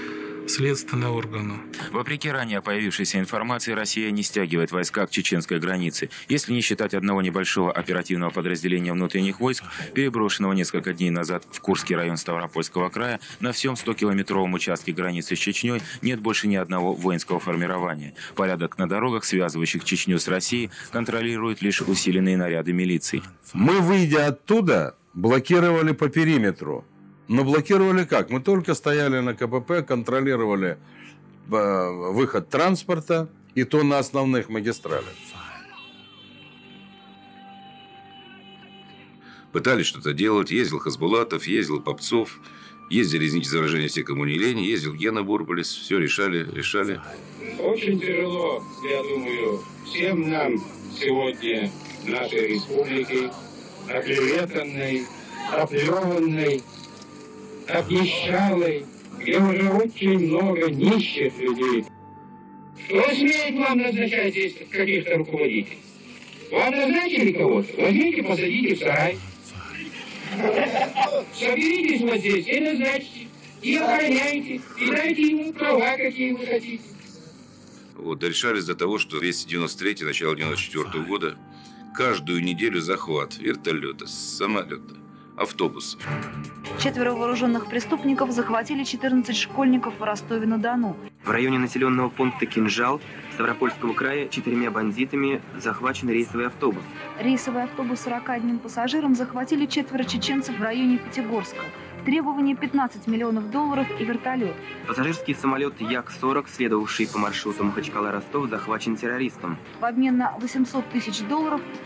следственные органы. Вопреки ранее появившейся информации, Россия не стягивает войска к чеченской границе. Если не считать одного небольшого оперативного подразделения внутренних войск, переброшенного несколько дней назад в Курский район Ставропольского края, на всем 100-километровом участке границы с Чечней нет больше ни одного воинского формирования. Порядок на дорогах, связывающих Чечню с Россией, контролируют лишь усиленные наряды милиции. Мы, выйдя оттуда, блокировали по периметру. Но блокировали как? Мы только стояли на КПП, контролировали выход транспорта, и то на основных магистралях. Пытались что-то делать. Ездил Хасбулатов, ездил Попцов, ездили, извините за выражение, все коммуни лени, ездил Гена Бурбулис. Все решали. Очень тяжело, я думаю, всем нам сегодня в нашей республике, оклеветанной, оплеванной, обнищалой, где уже очень много нищих людей. Кто смеет вам назначать здесь каких-то руководителей? Вам назначили кого-то? Возьмите, посадите в сарай. Соберитесь вот здесь и назначьте, и охраняйте, и дайте ему права, какие вы хотите. Вот, дорешались до того, что 293-й, начало 94-го года, каждую неделю захват вертолета, самолета, автобусов. 4 вооруженных преступников захватили 14 школьников в Ростове-на-Дону. В районе населенного пункта Кинжал Ставропольского края 4 бандитами захвачен рейсовый автобус. Рейсовый автобус с 41 пассажиром захватили 4 чеченцев в районе Пятигорска. Требование $15 миллионов и вертолет. Пассажирский самолет Як-40, следовавший по маршруту Махачкала-Ростов, захвачен террористом. В обмен на $800 тысяч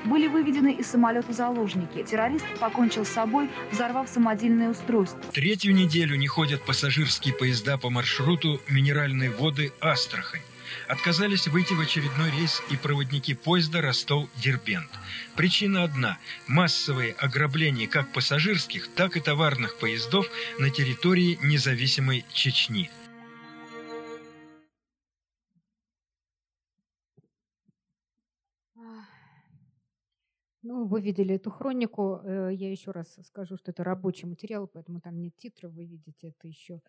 были выведены из самолета заложники. Террорист покончил с собой, взорвав самодельное устройство. Третью неделю не ходят пассажирские поезда по маршруту «Минеральные воды Астрахань». Отказались выйти в очередной рейс и проводники поезда Ростов-Дербент. Причина одна – массовые ограбления как пассажирских, так и товарных поездов на территории независимой Чечни. Ну, вы видели эту хронику. Я еще раз скажу, что это рабочий материал, поэтому там нет титров. Вы видите, это еще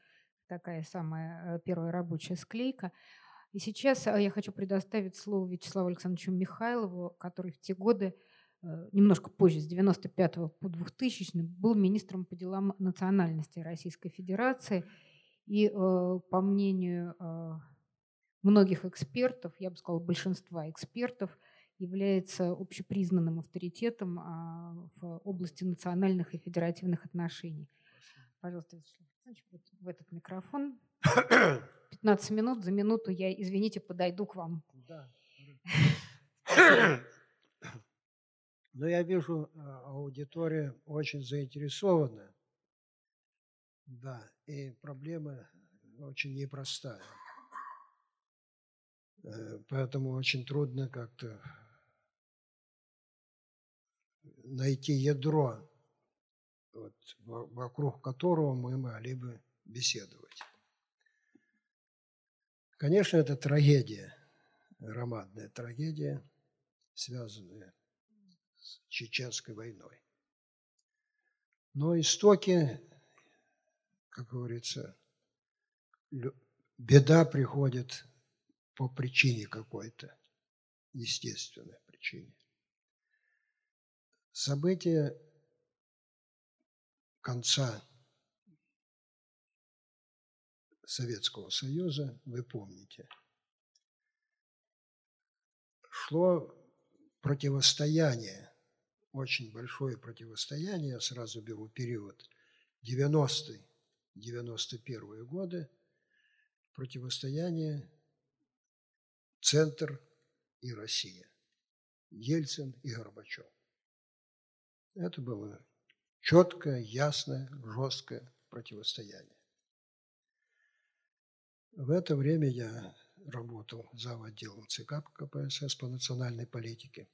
такая самая первая рабочая склейка. И сейчас я хочу предоставить слово Вячеславу Александровичу Михайлову, который в те годы, немножко позже, с 1995 по 2000, был министром по делам национальности Российской Федерации. И, по мнению многих экспертов, я бы сказала, большинства экспертов, является общепризнанным авторитетом в области национальных и федеративных отношений. Пожалуйста, Вячеслав Александрович, в этот микрофон. 15 минут, за минуту я, извините, подойду к вам. Да. Но я вижу, аудитория очень заинтересована. Да, и проблема очень непростая. Поэтому очень трудно как-то найти ядро, вот, вокруг которого мы могли бы беседовать. Конечно, это трагедия, громадная трагедия, связанная с Чеченской войной. Но истоки, как говорится, беда приходит по причине какой-то, естественной причине. События конца Советского Союза, вы помните, шло противостояние очень большое противостояние. Я сразу беру период 90-91 годы. Противостояние «Центр» и «Россия», Ельцин и Горбачев. Это было четкое, ясное, жесткое противостояние. В это время я работал зав. Отделом ЦК КПСС по национальной политике.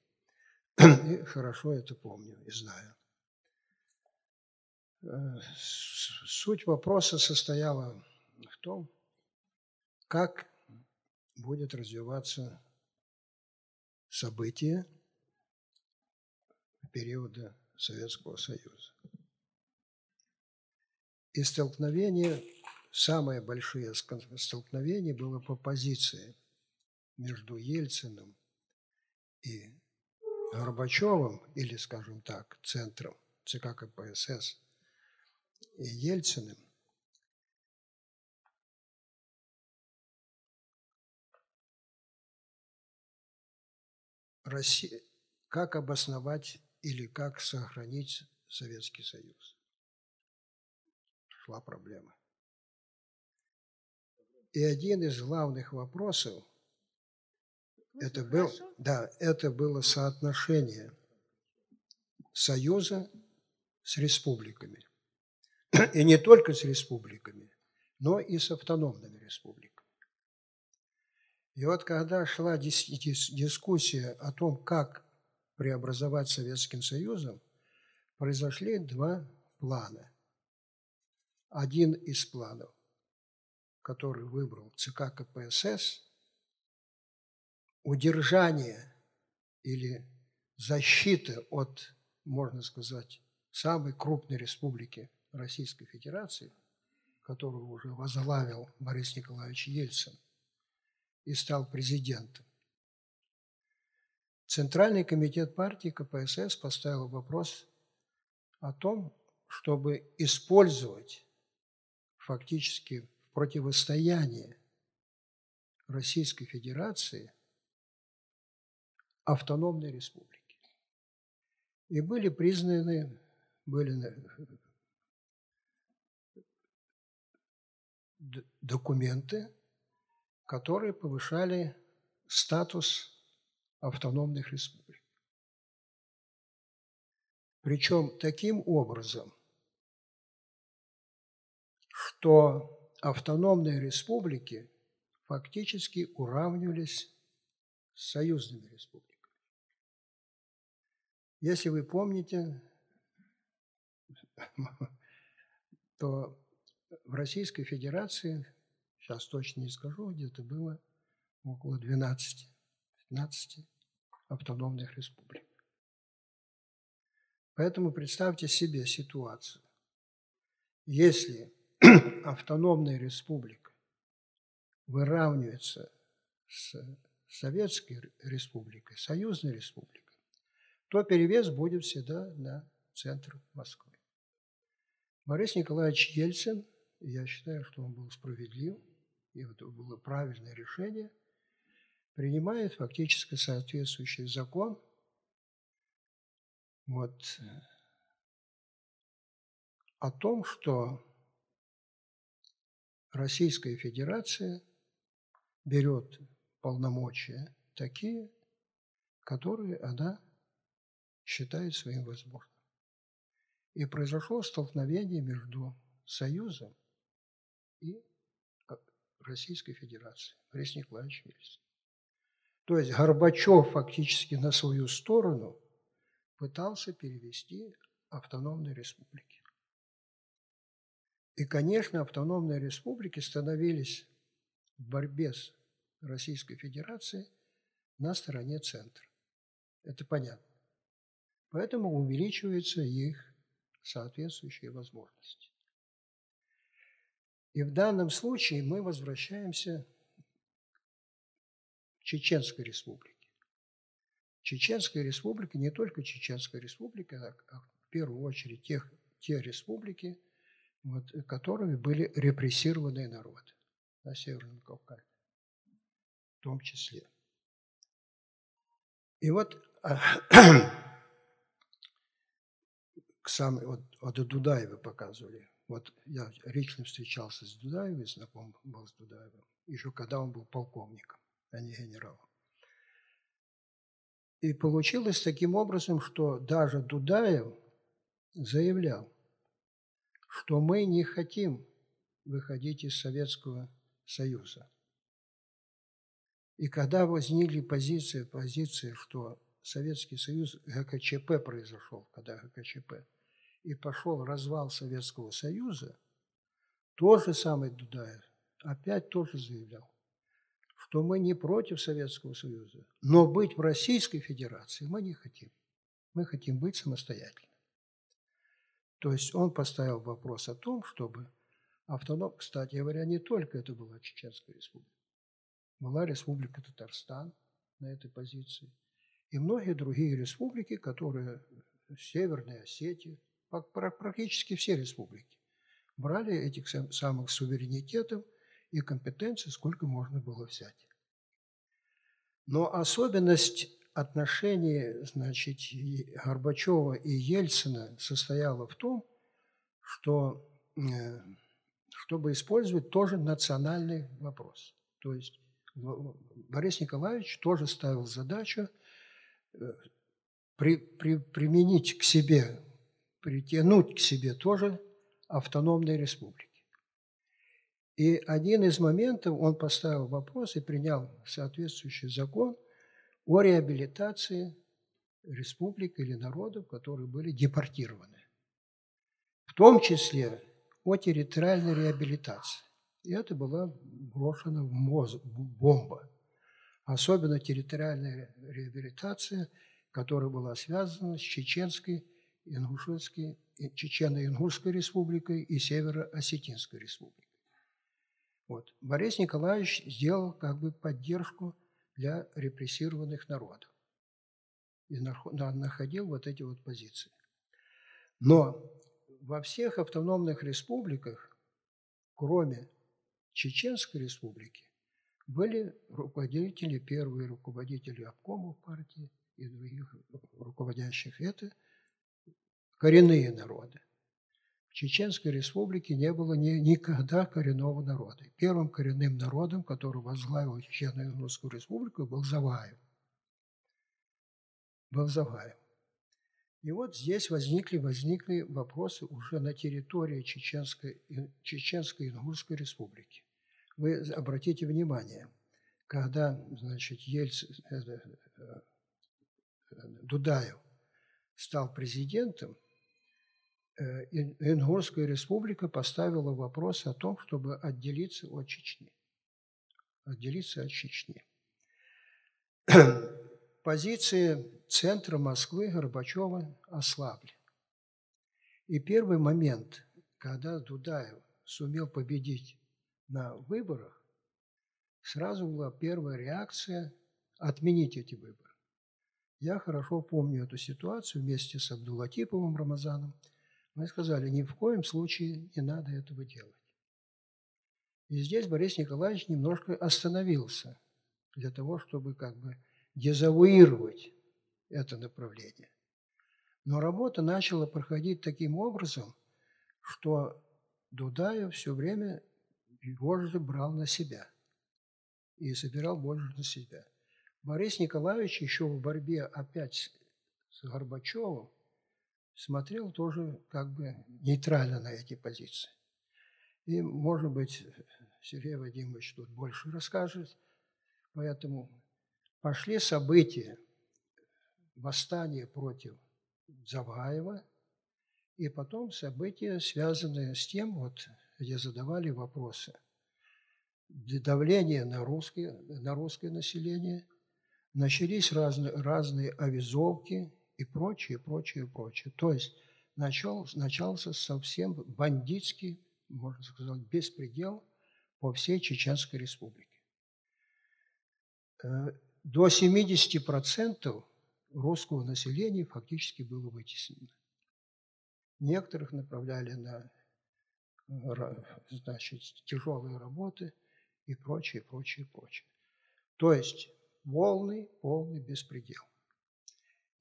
И хорошо это помню и знаю. Суть вопроса состояла в том, как будет развиваться события периода Советского Союза. И столкновение, самые большие столкновения было по позиции между Ельциным и Горбачевым, или, скажем так, центром ЦК КПСС и Ельциным. Россия, как обосновать или как сохранить Советский Союз. Шла проблема. И один из главных вопросов, это было соотношение Союза с республиками. И не только с республиками, но и с автономными республиками. И вот когда шла дискуссия о том, как преобразовать Советским Союзом, произошли два плана. Один из планов, который выбрал ЦК КПСС, удержание или защита от, можно сказать, самой крупной республики Российской Федерации, которую уже возглавил Борис Николаевич Ельцин и стал президентом. Центральный комитет партии КПСС поставил вопрос о том, чтобы использовать фактически противостояние Российской Федерации автономной республики. И были признаны, документы, которые повышали статус автономных республик. Причем таким образом, что автономные республики фактически уравнивались с союзными республиками. Если вы помните, то в Российской Федерации, сейчас точно не скажу, где-то было около 12-15 автономных республик. Поэтому представьте себе ситуацию. Если автономная республика выравнивается с Советской Республикой, Союзной Республикой, то перевес будет всегда на центр Москвы. Борис Николаевич Ельцин, я считаю, что он был справедлив, и это было правильное решение, принимает фактически соответствующий закон, вот, о том, что Российская Федерация берет полномочия такие, которые она считает своим возможным. И произошло столкновение между Союзом и Российской Федерации, Борис Николаевич Ельцин. То есть Горбачев фактически на свою сторону пытался перевести автономные республики. И, конечно, автономные республики становились в борьбе с Российской Федерацией на стороне центра. Это понятно. Поэтому увеличиваются их соответствующие возможности. И в данном случае мы возвращаемся к Чеченской Республике. Чеченская Республика, не только Чеченская Республика, а в первую очередь те республики, вот, которыми были репрессированные народы на Северном Кавказе, в том числе. И вот от Дудаева показывали. Вот я лично встречался с Дудаевым, знаком был с Дудаевым, еще когда он был полковником, а не генералом. И получилось таким образом, что даже Дудаев заявлял, что мы не хотим выходить из Советского Союза. И когда возникли позиции, что Советский Союз, ГКЧП произошел, когда ГКЧП, и пошел развал Советского Союза, тот же самый Дудаев опять тоже заявлял, что мы не против Советского Союза, но быть в Российской Федерации мы не хотим. Мы хотим быть самостоятельными. То есть он поставил вопрос о том, чтобы автоном... Кстати говоря, не только это была Чеченская республика. Была республика Татарстан на этой позиции. И многие другие республики, которые в Северной Осетии, практически все республики, брали этих самых суверенитетов и компетенций, сколько можно было взять. Но особенность отношений, значит, Горбачева и Ельцина состояла в том, что, чтобы использовать тоже национальный вопрос. То есть Борис Николаевич тоже ставил задачу применить к себе, притянуть к себе тоже автономные республики. И один из моментов, он поставил вопрос и принял соответствующий закон о реабилитации республик или народов, которые были депортированы. В том числе о территориальной реабилитации. И это была брошена в мозг бомба. Особенно территориальная реабилитация, которая была связана с Чеченской, Ингушетской, Чечено-Ингушской республикой и Северо-Осетинской республикой. Вот. Борис Николаевич сделал как бы поддержку для репрессированных народов и находил вот эти вот позиции. Но во всех автономных республиках, кроме Чеченской республики, были руководители, первые руководители обкомов партии и других руководящих, это коренные народы. В Чеченской республике не было никогда коренного народа. Первым коренным народом, который возглавил Чечено-Ингушскую республику, был Завгаев. И вот здесь возникли вопросы уже на территории Чеченской-Ингушской республики. Вы обратите внимание, когда, значит, Дудаев стал президентом, Ингушская республика поставила вопрос о том, чтобы отделиться от Чечни. Позиции центра Москвы Горбачева ослабли. И первый момент, когда Дудаев сумел победить на выборах, сразу была первая реакция отменить эти выборы. Я хорошо помню эту ситуацию вместе с Абдулатиповым Рамазаном. Мы сказали, ни в коем случае не надо этого делать. И здесь Борис Николаевич немножко остановился для того, чтобы как бы дезавуировать это направление. Но работа начала проходить таким образом, что Дудаев все время больше брал на себя и собирал больше на себя. Борис Николаевич еще в борьбе опять с Горбачевым смотрел тоже как бы нейтрально на эти позиции. И, может быть, Сергей Вадимович тут больше расскажет. Поэтому пошли события восстания против Завгаева, и потом события, связанные с тем, вот, где задавали вопросы. Давление на русское население. Начались разные авизовки, и прочее. То есть начался совсем бандитский, можно сказать, беспредел по всей Чеченской республике. До 70% русского населения фактически было вытеснено. Некоторых направляли на, значит, тяжелые работы и прочее. То есть полный беспредел.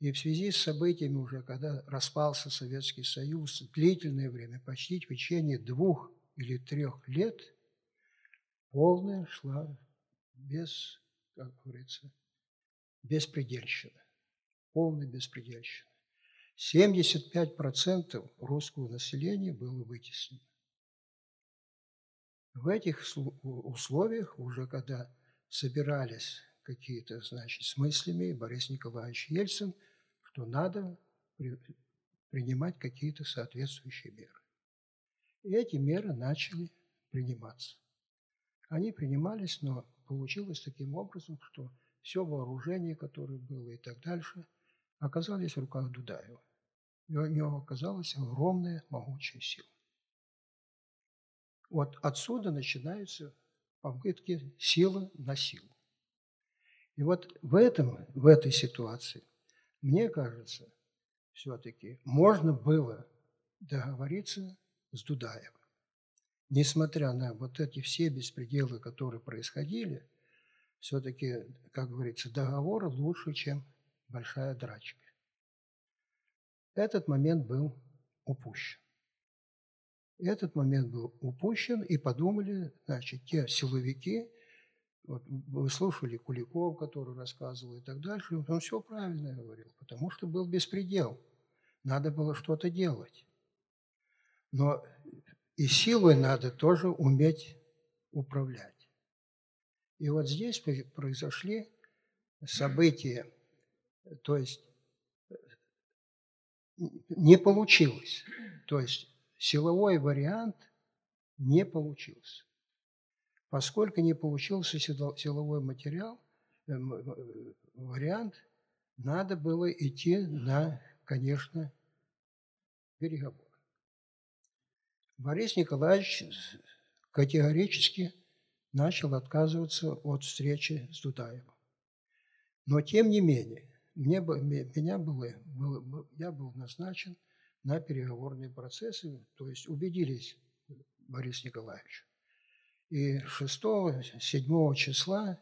И в связи с событиями уже, когда распался Советский Союз, длительное время, почти в течение 2 или 3 лет, полная шла без, как говорится, беспредельщина, полная беспредельщина. 75% русского населения было вытеснено. В этих условиях, уже когда собирались какие-то, значит, с мыслями, Борис Николаевич Ельцин, что надо принимать какие-то соответствующие меры. И эти меры начали приниматься. Они принимались, но получилось таким образом, что все вооружение, которое было и так дальше, оказались в руках Дудаева. И у него оказалась огромная могучая сила. Вот отсюда начинаются попытки силы на силу. И вот в этой ситуации, мне кажется, все-таки можно было договориться с Дудаевым. Несмотря на вот эти все беспределы, которые происходили, все-таки, как говорится, договор лучше, чем большая драчка. Этот момент был упущен. Этот момент был упущен, и подумали, значит, те силовики, вот вы слушали Куликов, который рассказывал и так дальше, он все правильно говорил, потому что был беспредел. Надо было что-то делать. Но и силой надо тоже уметь управлять. И вот здесь произошли события, то есть не получилось. То есть силовой вариант не получился. Поскольку не получился силовой вариант, надо было идти на, конечно, переговоры. Борис Николаевич категорически начал отказываться от встречи с Дудаевым. Но, тем не менее, я был назначен на переговорные процессы, то есть убедились Борис Николаевич. И 6-7 числа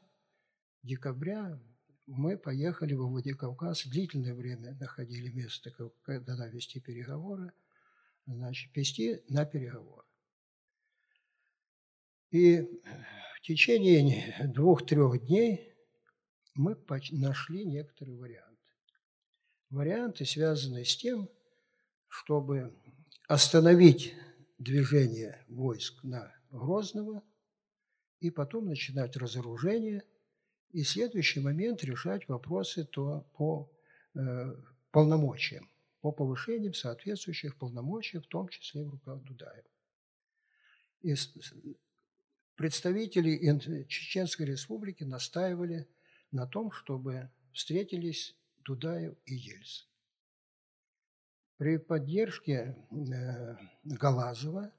декабря мы поехали во Владикавказ. Длительное время находили место, когда вести переговоры, значит, вести на переговоры. И в течение 2-3 дней мы нашли некоторые варианты. Варианты, связанные с тем, чтобы остановить движение войск на Грозного, и потом начинать разоружение, и в следующий момент решать вопросы по полномочиям, по повышениям соответствующих полномочий, в том числе в руках Дудаева. И представители Чеченской Республики настаивали на том, чтобы встретились Дудаев и Ельцин. При поддержке Галазова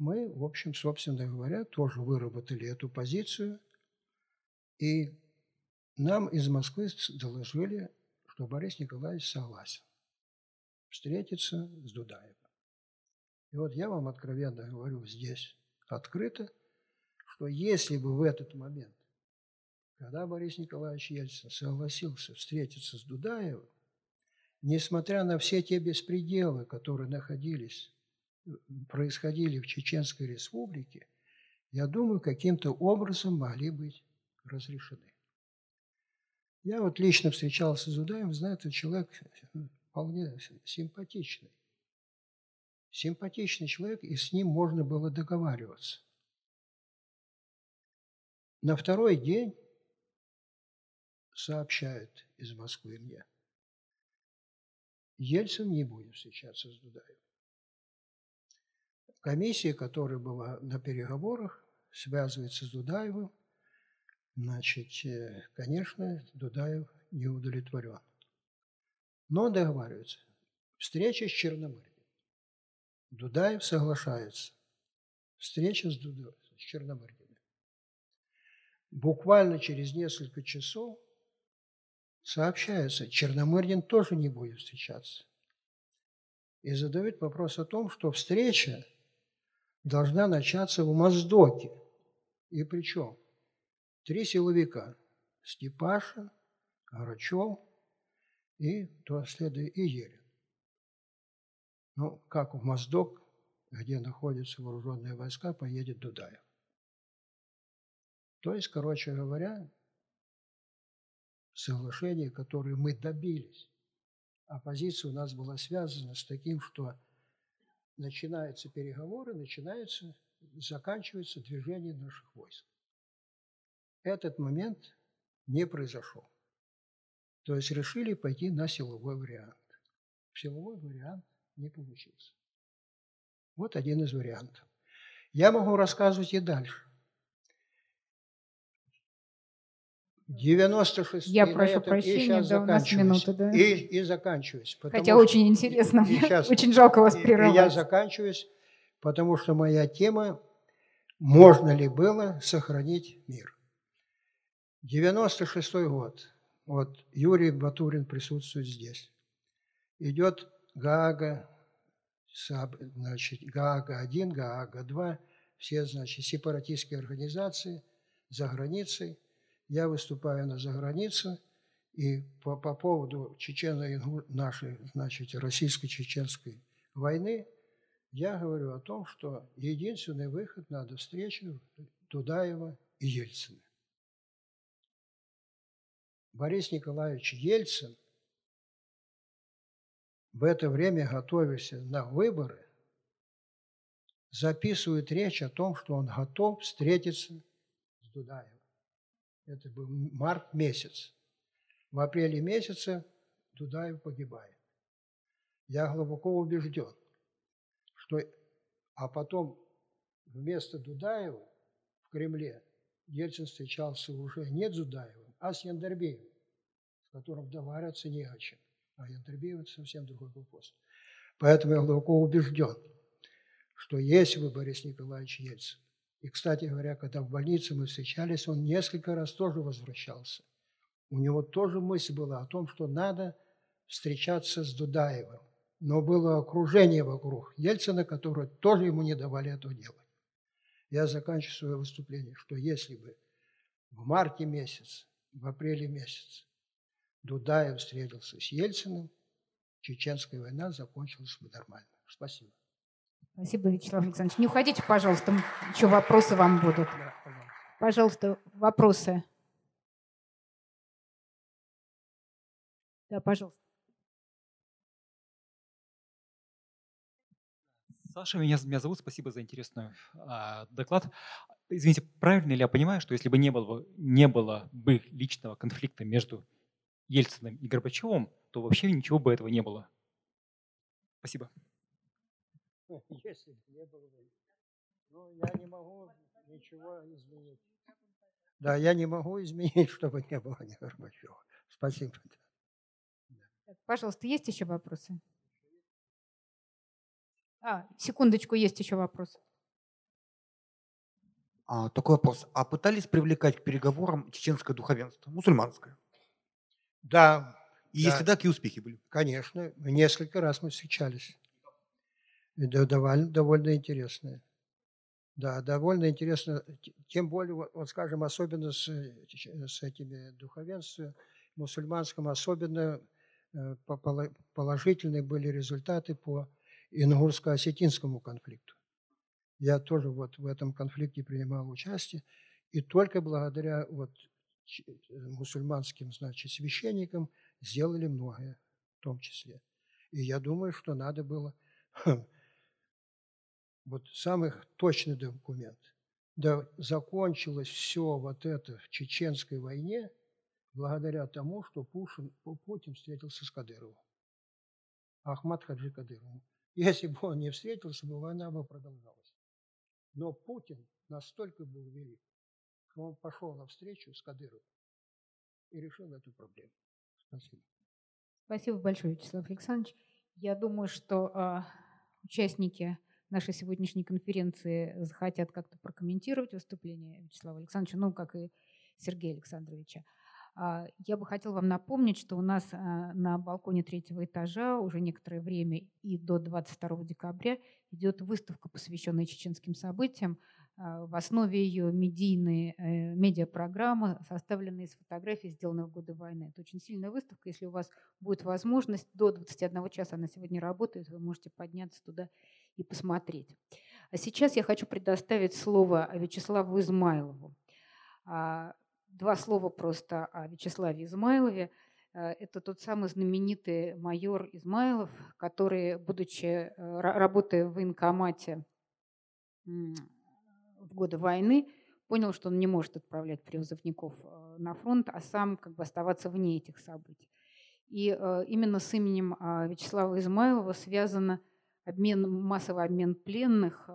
мы, в общем, собственно говоря, тоже выработали эту позицию. И нам из Москвы доложили, что Борис Николаевич согласен встретиться с Дудаевым. И вот я вам откровенно говорю здесь открыто, что если бы в этот момент, когда Борис Николаевич Ельцин согласился встретиться с Дудаевым, несмотря на все те беспределы, которые происходили в Чеченской Республике, я думаю, каким-то образом могли быть разрешены. Я вот лично встречался с Дудаевым, знаю, этот человек вполне симпатичный. Симпатичный человек, и с ним можно было договариваться. На 2-й день сообщают из Москвы мне: Ельцин не будет встречаться с Дудаевым. Комиссия, которая была на переговорах, связывается с Дудаевым. Значит, конечно, Дудаев не удовлетворен. Но договариваются. Встреча с Черномырдиным. Дудаев соглашается. Встреча с Черномырдиным. Буквально через несколько часов сообщается, Черномырдин тоже не будет встречаться. И задают вопрос о том, что встреча должна начаться в Моздоке. И причем 3 силовика – Степашин, Грачев и, то следует, и Елен. Ну, как в Моздок, где находятся вооруженные войска, поедет Дудаев. То есть, короче говоря, соглашение, которое мы добились, оппозиция у нас была связана с таким, что начинаются переговоры, заканчивается движение наших войск. Этот момент не произошел. То есть решили пойти на силовой вариант. Силовой вариант не получился. Вот один из вариантов. Я могу рассказывать и дальше. 96 Я прошу прощения, да, у нас минута, да? И заканчиваюсь. Хотя очень интересно, очень жалко вас прерывать. Я заканчиваюсь, потому что моя тема – можно ли было сохранить мир. 96-й год. Вот Юрий Батурин присутствует здесь. Идет Гаага, значит, Гаага-1, Гаага-2, все, значит, сепаратистские организации за границей. Я выступаю на загранице, и по поводу нашей, значит, российско-чеченской войны я говорю о том, что единственный выход надо встречу Дудаева и Ельцина. Борис Николаевич Ельцин в это время, готовясь на выборы, записывает речь о том, что он готов встретиться с Дудаевым. Это был март месяц. В апреле месяце Дудаев погибает. Я глубоко убежден, что... А потом вместо Дудаева в Кремле Ельцин встречался уже не с Дудаевым, а с Яндарбиевым, с которым договариваться не о чем. А Яндарбиев – это совсем другой вопрос. Поэтому я глубоко убежден, что если бы Борис Николаевич Ельцин. И, кстати говоря, когда в больнице мы встречались, он несколько раз тоже возвращался. У него тоже мысль была о том, что надо встречаться с Дудаевым. Но было окружение вокруг Ельцина, которое тоже ему не давали этого делать. Я заканчиваю свое выступление, что если бы в марте месяце, в апреле месяце Дудаев встретился с Ельциным, чеченская война закончилась бы нормально. Спасибо. Спасибо, Вячеслав Александрович. Не уходите, пожалуйста, еще вопросы вам будут. Пожалуйста, вопросы. Да, пожалуйста. Саша, меня зовут. Спасибо за интересный доклад. Извините, правильно ли я понимаю, что если бы не было бы личного конфликта между Ельциным и Горбачевым, то вообще ничего бы этого не было? Спасибо. Если бы не было, ну, я не могу ничего изменить. Да, я не могу изменить, чтобы не было ни Горбачева. Спасибо. Так, пожалуйста, есть еще вопросы? Секундочку, есть еще вопросы. Такой вопрос. А пытались привлекать к переговорам чеченское духовенство, мусульманское? Да. И если да, какие успехи были? Конечно. Несколько раз мы встречались. Довольно интересное. Да, довольно интересно. Тем более, вот скажем, особенно с этими духовенствами, мусульманским особенно положительные были результаты по ингушско-осетинскому конфликту. Я тоже вот в этом конфликте принимал участие. И только благодаря вот мусульманским, значит, священникам сделали многое, в том числе. И я думаю, что надо было... Вот самый точный документ. Да, закончилось все вот это в чеченской войне благодаря тому, что Путин встретился с Кадыровым. Ахмад Хаджи Кадыровым. Если бы он не встретился, бы война бы продолжалась. Но Путин настолько был велик, что он пошел на встречу с Кадыровым и решил эту проблему. Спасибо. Спасибо большое, Вячеслав Александрович. Я думаю, что участники нашей сегодняшней конференции захотят как-то прокомментировать выступление Вячеслава Александровича, ну, как и Сергея Александровича. Я бы хотела вам напомнить, что у нас на балконе 3-го этажа уже некоторое время и до 22 декабря идет выставка, посвященная чеченским событиям. В основе ее медийные медиапрограммы, составленные из фотографий, сделанных в годы войны. Это очень сильная выставка. Если у вас будет возможность, до 21 часа она сегодня работает, вы можете подняться туда и посмотреть. А сейчас я хочу предоставить слово Вячеславу Измайлову. Два слова просто о Вячеславе Измайлове. Это тот самый знаменитый майор Измайлов, который, будучи, работая в военкомате в годы войны, понял, что он не может отправлять призывников на фронт, а сам как бы оставаться вне этих событий. И именно с именем Вячеслава Измайлова связан массовый обмен пленных,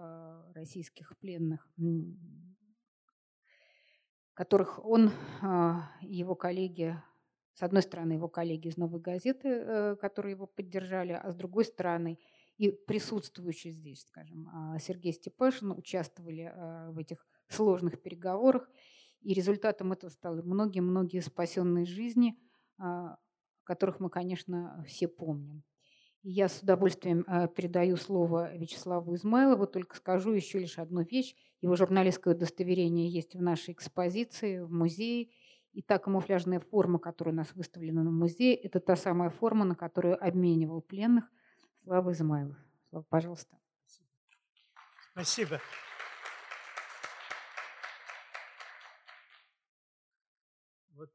российских пленных, которых он и его коллеги, с одной стороны, его коллеги из «Новой газеты», которые его поддержали, а с другой стороны, и присутствующий здесь, скажем, Сергей Степашин, участвовали в этих сложных переговорах. И результатом этого стали многие-многие спасенные жизни, которых мы, конечно, все помним. И я с удовольствием передаю слово Вячеславу Измайлову, только скажу еще лишь одну вещь. Его журналистское удостоверение есть в нашей экспозиции, в музее. И та камуфляжная форма, которая у нас выставлена в музее, это та самая форма, на которую обменивал пленных Слава Измайлов. Слава, пожалуйста. Спасибо. Вот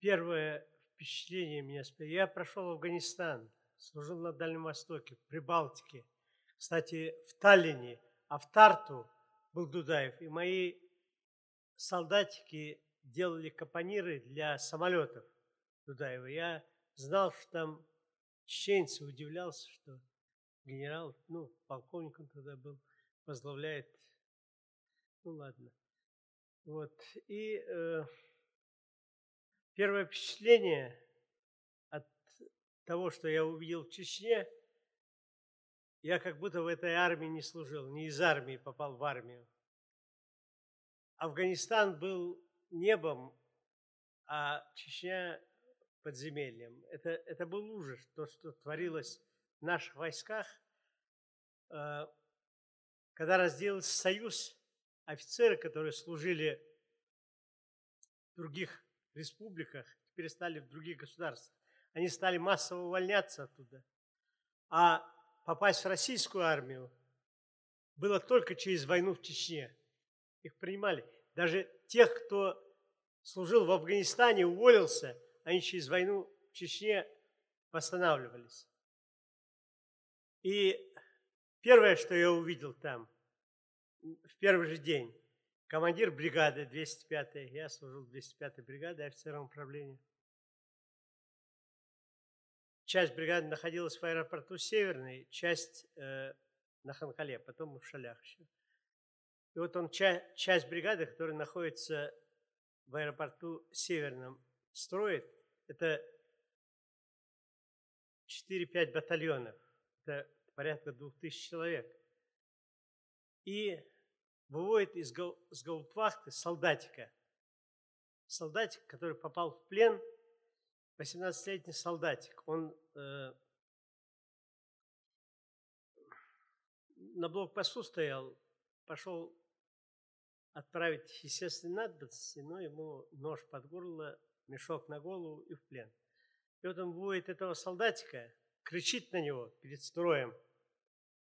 первое впечатление меня... Я прошел Афганистан, служил на Дальнем Востоке, в Прибалтике. Кстати, в Таллине, а в Тарту был Дудаев. И мои солдатики делали капониры для самолетов Дудаева. Я знал, что там чеченцы, удивлялся, что генерал, ну, полковник он тогда был, возглавляет. Ну, ладно. Вот. И первое впечатление от того, что я увидел в Чечне, я как будто в этой армии не служил, не из армии попал в армию. Афганистан был небом, а Чечня... подземельем. Это был ужас, то, что творилось в наших войсках. Когда разделился Союз, офицеры, которые служили в других республиках, теперь стали в других государствах, они стали массово увольняться оттуда. А попасть в российскую армию было только через войну в Чечне. Их принимали. Даже тех, кто служил в Афганистане, уволился, они через войну в Чечне восстанавливались. И первое, что я увидел там, в первый же день, командир бригады 205-й, я служил в 205-й бригаде офицером управления. Часть бригады находилась в аэропорту Северный, часть на Ханкале, потом в Шалях еще. И вот он, часть бригады, которая находится в аэропорту Северном, строит, это 4-5 батальонов, это порядка 2000 человек. И выводит из гауптвахты солдатика. Солдатик, который попал в плен, 18-летний солдатик. Он на блокпосту стоял, пошел отправить, естественно, надобности, но ему нож под горло, мешок на голову и в плен. И вот он выводит этого солдатика, кричит на него перед строем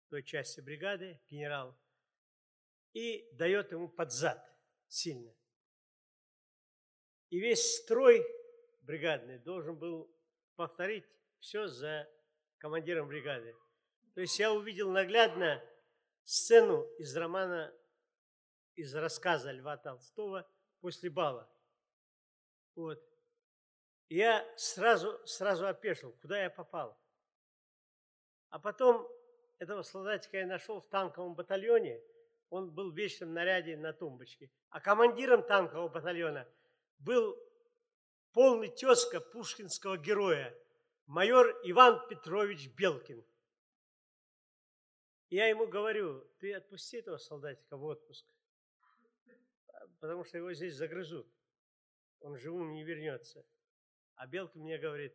той части бригады, генерал, и дает ему под зад сильно. И весь строй бригадный должен был повторить все за командиром бригады. То есть я увидел наглядно сцену из романа, из рассказа Льва Толстого «После бала». Вот. Я сразу опешил, куда я попал. А потом этого солдатика я нашел в танковом батальоне. Он был в вечном наряде на тумбочке. А командиром танкового батальона был полный тезка пушкинского героя, майор Иван Петрович Белкин. Я ему говорю, ты отпусти этого солдатика в отпуск, потому что его здесь загрызут. Он живым не вернется. А Белкин мне говорит,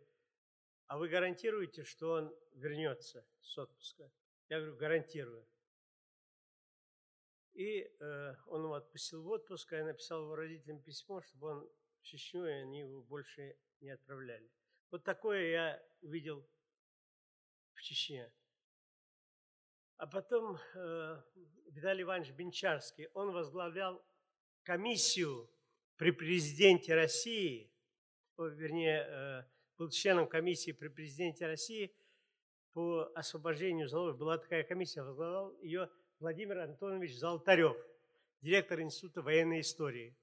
а вы гарантируете, что он вернется с отпуска? Я говорю, гарантирую. И он его отпустил в отпуск, а я написал его родителям письмо, чтобы он в Чечню, и они его больше не отправляли. Вот такое я увидел в Чечне. А потом Виталий Иванович Пенчарский, он возглавлял комиссию при президенте России, был членом комиссии при президенте России по освобождению Узловых. Была такая комиссия, возглавлял ее Владимир Антонович Золотарев, директор Института военной истории.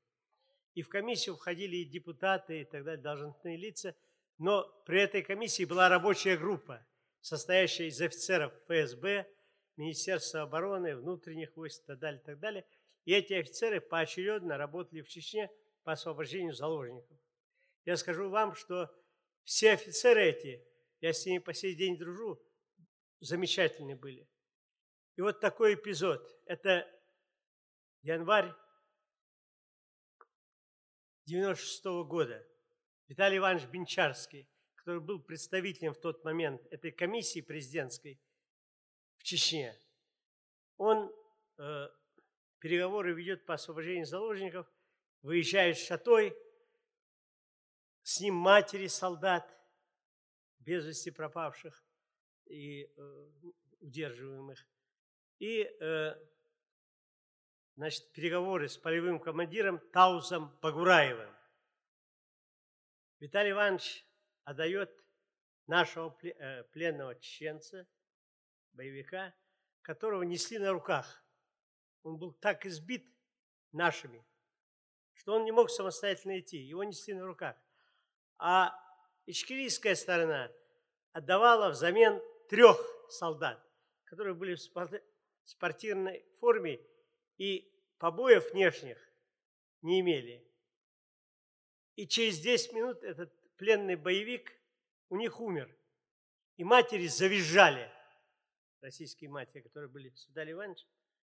И в комиссию входили и депутаты, и так далее, должностные лица. Но при этой комиссии была рабочая группа, состоящая из офицеров ФСБ, Министерства обороны, внутренних войск и так далее, так далее. И эти офицеры поочередно работали в Чечне по освобождению заложников. Я скажу вам, что все офицеры эти, я с ними по сей день дружу, замечательные были. И вот такой эпизод. Это январь 96-го года. Виталий Иванович Пенчарский, который был представителем в тот момент этой комиссии президентской в Чечне, он переговоры ведет по освобождению заложников, выезжает с шатой, с ним матери солдат, без вести пропавших и удерживаемых. И, значит, переговоры с полевым командиром Таузом Багураевым. Виталий Иванович отдает нашего пленного чеченца, боевика, которого несли на руках. Он был так избит нашими, что он не мог самостоятельно идти. Его несли на руках. А ичкерийская сторона отдавала взамен 3 солдат, которые были в спортивной форме и побоев внешних не имели. И через 10 минут этот пленный боевик у них умер. И матери завизжали, российские матери, которые были с Виталием Ивановичем,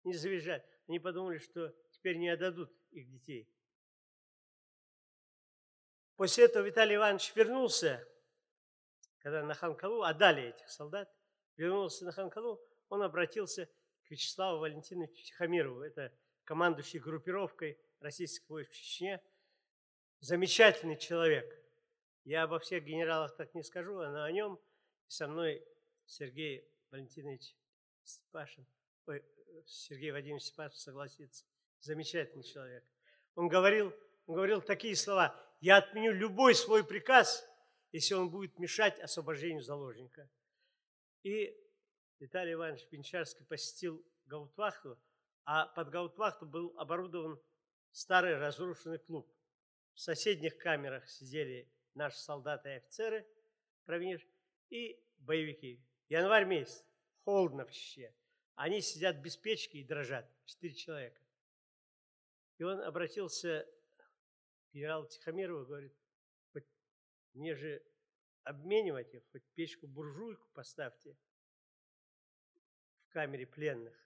не завизжали. Они подумали, что теперь не отдадут их детей. После этого Виталий Иванович вернулся, когда на Ханкалу отдали этих солдат, вернулся на Ханкалу, он обратился к Вячеславу Валентиновичу Тихомирову, это командующий группировкой российских войск в Чечне, замечательный человек. Я обо всех генералах так не скажу, а о нем со мной Сергей Валентинович Степашин, Сергей Вадимович Степашин согласится, замечательный человек. Он говорил такие слова: я отменю любой свой приказ, если он будет мешать освобождению заложника. И Виталий Иванович Пенчарский посетил гаутвахту, а под гаутвахту был оборудован старый разрушенный клуб. В соседних камерах сидели наши солдаты и офицеры, и боевики. Январь месяц, холодно в Чечне. Они сидят без печки и дрожат, 4 человека. И он обратился к генералу Тихомирову, говорит: хоть мне же обменивать их, хоть печку-буржуйку поставьте в камере пленных.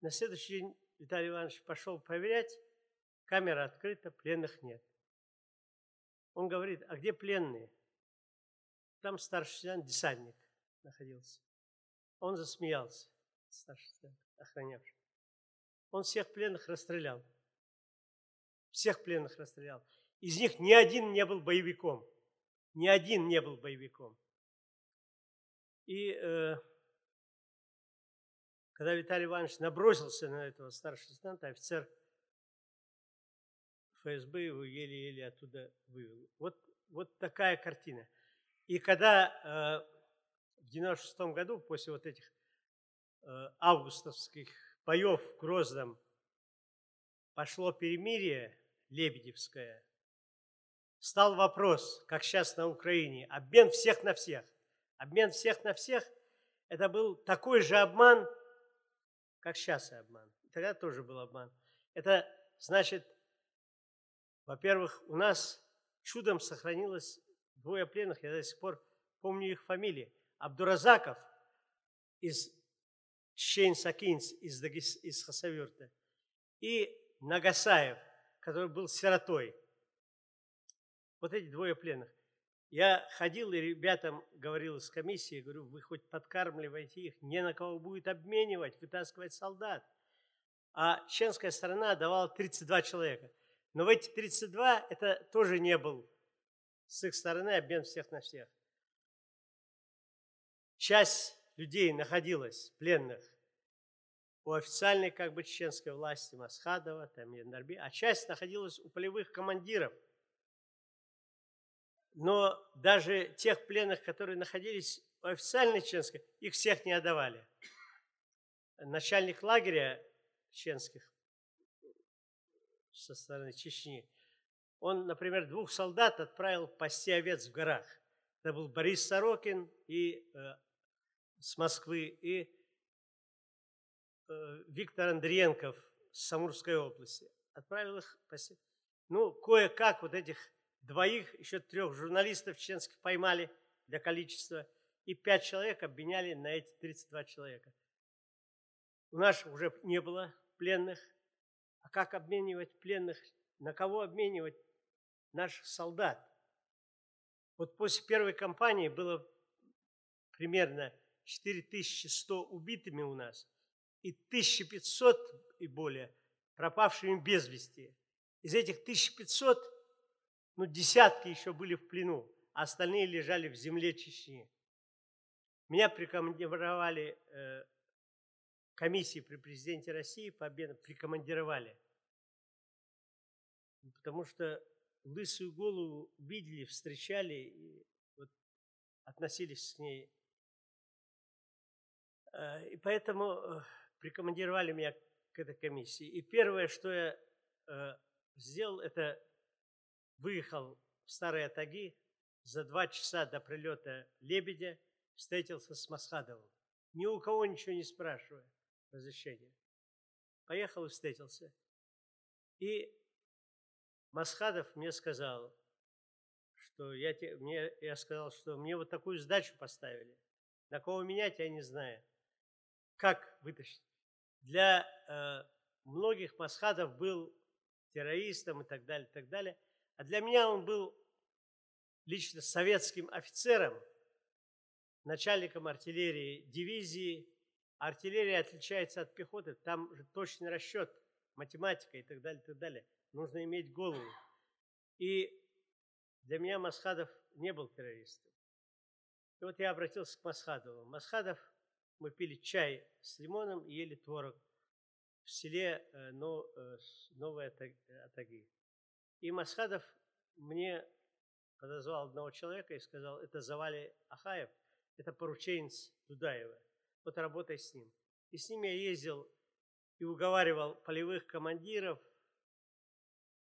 На следующий день Виталий Иванович пошел проверять, камера открыта, пленных нет. Он говорит: а где пленные? Там старший лейтенант десантник находился. Он засмеялся, старший лейтенант, охранявший. Он всех пленных расстрелял. Всех пленных расстрелял. Из них ни один не был боевиком. Ни один не был боевиком. И когда Виталий Иванович набросился на этого старшего лейтенанта, офицер ФСБ его еле-еле оттуда вывел. Вот такая картина. И когда в 96 году, после вот этих августовских боев в Грозном, пошло перемирие лебедевское, стал вопрос, как сейчас на Украине, обмен всех на всех. Обмен всех на всех – это был такой же обман, как сейчас и обман. Тогда тоже был обман. Это значит, во-первых, у нас чудом сохранилось 2 пленных, я до сих пор помню их фамилии. Абдуразаков из Чечен-Сакинск, из Хасавюрта, и Нагасаев, который был сиротой. Вот эти 2 пленных. Я ходил и ребятам говорил из комиссии, говорю: вы хоть подкармливайте их, не на кого будет обменивать, вытаскивать солдат. а чеченская сторона давала 32 человека. Но в эти 32 это тоже не был с их стороны обмен всех на всех. Часть людей находилась, пленных, у официальной как бы чеченской власти Масхадова, там Яндарбиева, а часть находилась у полевых командиров. Но даже тех пленных, которые находились у официальной чеченской, их всех не отдавали. Начальник лагеря чеченских со стороны Чечни, он, например, 2 солдат отправил пасти овец в горах. Это был Борис Сорокин и, с Москвы, и Виктор Андриенков с Самурской области. Отправил их пасти. Ну, кое-как вот этих двоих, еще 3 журналистов чеченских поймали для количества, и 5 человек обменяли на эти 32 человека. У нас уже не было пленных. А как обменивать пленных? На кого обменивать наших солдат? Вот после первой кампании было примерно 4100 убитыми у нас и 1500 и более пропавшими без вести. Из этих 1500, ну, десятки еще были в плену, а остальные лежали в земле Чечни. Меня прикомандировали... комиссии при президенте России по обмену прикомандировали. Потому что лысую голову видели, встречали и вот относились к ней. И поэтому прикомандировали меня к этой комиссии. И первое, что я сделал, это выехал в Старые Атаги. За 2 часа до прилета Лебедя встретился с Масхадовым. Ни у кого ничего не спрашивая. Разрешение. Поехал и встретился. И Масхадов мне сказал, что я сказал, что мне вот такую сдачу поставили. На кого менять, я не знаю. Как вытащить? Для многих Масхадов был террористом и так далее, так далее. А для меня он был лично советским офицером, начальником артиллерии дивизии. Артиллерия отличается от пехоты, там же точный расчет, математика и так далее, так далее. Нужно иметь голову. И для меня Масхадов не был террористом. И вот я обратился к Масхадову. Масхадов, мы пили чай с лимоном и ели творог в селе Новая Атаги. И Масхадов мне подозвал одного человека и сказал, это Завали Ахаев, это порученец Дудаева. Вот работай с ним. И с ним я ездил и уговаривал полевых командиров,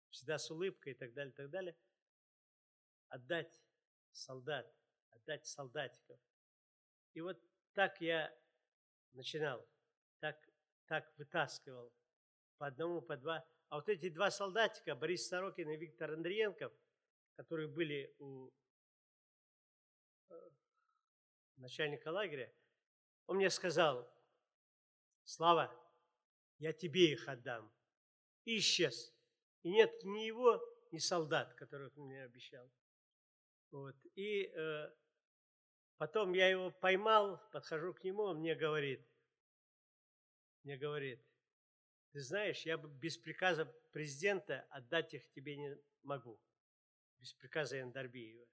всегда с улыбкой и так далее, отдать солдат, отдать солдатиков. И вот так я начинал, так вытаскивал по одному, по два. А вот эти 2 солдатика, Борис Сорокин и Виктор Андриенков, которые были у начальника лагеря, он мне сказал, Слава, я тебе их отдам. И исчез. И нет ни его, ни солдат, которых он мне обещал. Вот. И потом я его поймал, подхожу к нему, он мне говорит, ты знаешь, я без приказа президента отдать их тебе не могу. Без приказа Яндарбиева.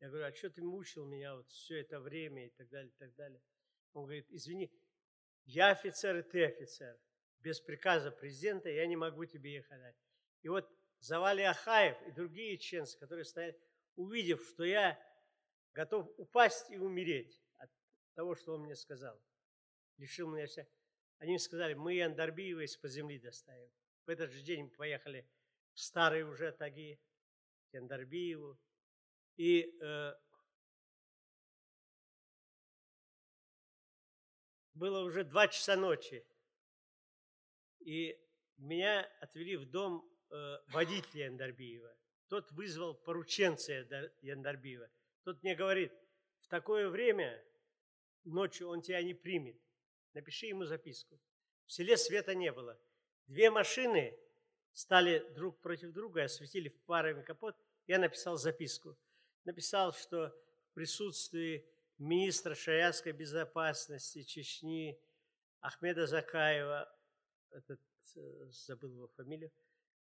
Я говорю, а что ты мучил меня вот все это время и так далее, и так далее. Он говорит, извини, я офицер и ты офицер. Без приказа президента я не могу тебе их отдать. И вот Завали Ахаев и другие чеченцы, которые стояли, увидев, что я готов упасть и умереть от того, что он мне сказал, лишил меня вся. Они мне сказали, мы Яндарбиева из-под земли доставим. В этот же день мы поехали в Старые уже Таги, к Яндарбиеву. И... было уже 2 часа ночи, и меня отвели в дом водителя Яндарбиева. Тот вызвал порученца Яндарбиева. Тот мне говорит, в такое время ночью он тебя не примет. Напиши ему записку. В селе света не было. 2 машины стали друг против друга, осветили фарами капот. Я написал записку. Написал, что в присутствии министра шариатской безопасности Чечни Ахмеда Закаева, этот забыл его фамилию,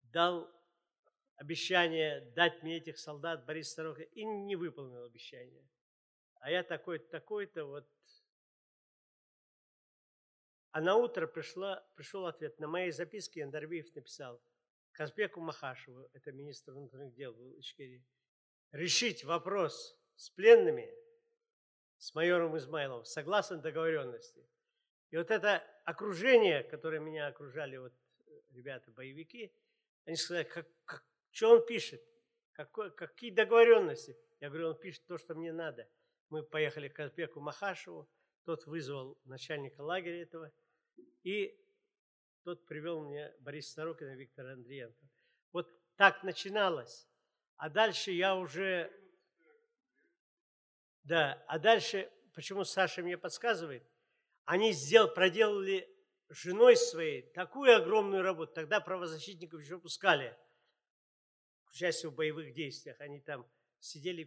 дал обещание дать мне этих солдат Борис Сорокин и не выполнил обещание. А я такой-то, такой-то, вот. А на утро пришел ответ. На моей записке Яндарбиев написал Казбеку Махашеву, это министр внутренних дел был Ичкерии, решить вопрос с пленными, с майором Измайловым, согласно договоренности. И вот это окружение, которое меня окружали, вот ребята-боевики, они сказали, что он пишет, какие договоренности. Я говорю, он пишет то, что мне надо. Мы поехали к Казбеку Махашеву, тот вызвал начальника лагеря этого, и тот привел мне Бориса Сорокина и Виктора Андриенкова. Вот так начиналось. А дальше я уже... Да, а дальше, почему Саша мне подсказывает, они проделали с женой своей такую огромную работу. Тогда правозащитников еще пускали к участию в боевых действиях. Они там сидели.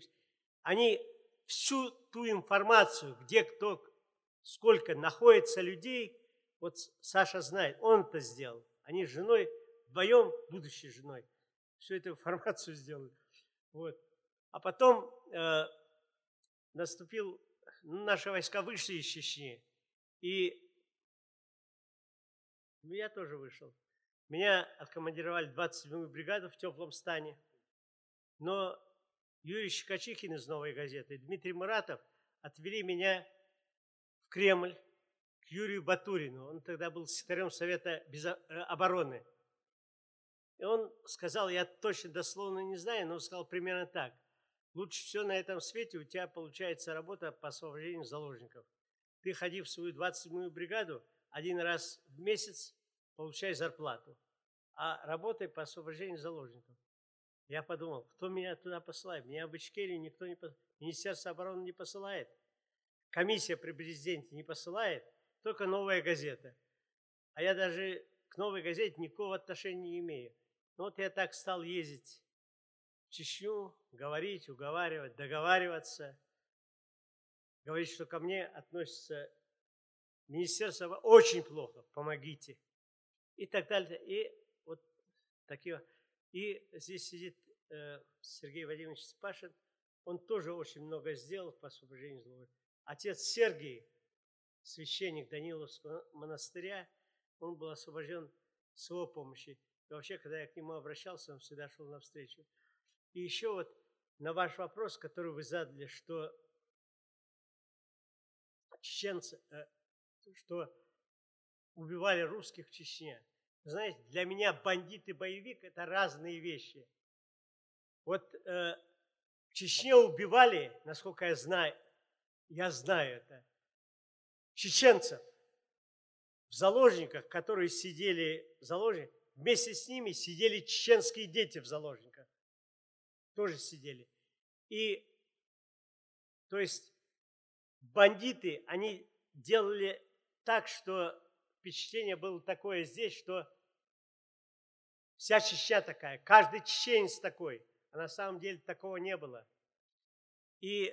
Они всю ту информацию, где кто, сколько находится людей, вот Саша знает, он это сделал. Они с женой, вдвоем, будущей женой, всю эту информацию сделали. Вот. А потом... наши войска вышли из Чечни, и я тоже вышел. Меня откомандировали 27-ю бригаду в теплом стане, но Юрий Щекочихин из «Новой газеты» и Дмитрий Муратов отвели меня в Кремль к Юрию Батурину. Он тогда был секретарем Совета обороны. И он сказал, я точно дословно не знаю, но он сказал примерно так. Лучше всего на этом свете у тебя получается работа по освобождению заложников. Ты ходи в свою 27-ю бригаду один раз в месяц, получай зарплату. А работай по освобождению заложников. Я подумал, кто меня туда посылает? Меня в Ичкерию никто не посылает. Министерство обороны не посылает. Комиссия при президенте не посылает. Только «Новая газета». А я даже к «Новой газете» никакого отношения не имею. Но вот я так стал ездить в Чечню, говорить, уговаривать, договариваться, говорить, что ко мне относится министерство очень плохо, помогите, и так далее. И вот такие. И здесь сидит Сергей Вадимович Степашин, он тоже очень много сделал по освобождению злого. Отец Сергий, священник Даниловского монастыря, он был освобожден с его помощью. И вообще, когда я к нему обращался, он всегда шел навстречу. И еще вот на ваш вопрос, который вы задали, что чеченцы, что убивали русских в Чечне. Знаете, для меня бандит и боевик – это разные вещи. Вот в Чечне убивали, насколько я знаю это, чеченцев в заложниках, которые сидели в заложниках, вместе с ними сидели чеченские дети в заложниках. Тоже сидели. И, то есть, бандиты, они делали так, что впечатление было такое здесь, что вся Чечня такая, каждый чеченец такой. А на самом деле такого не было. И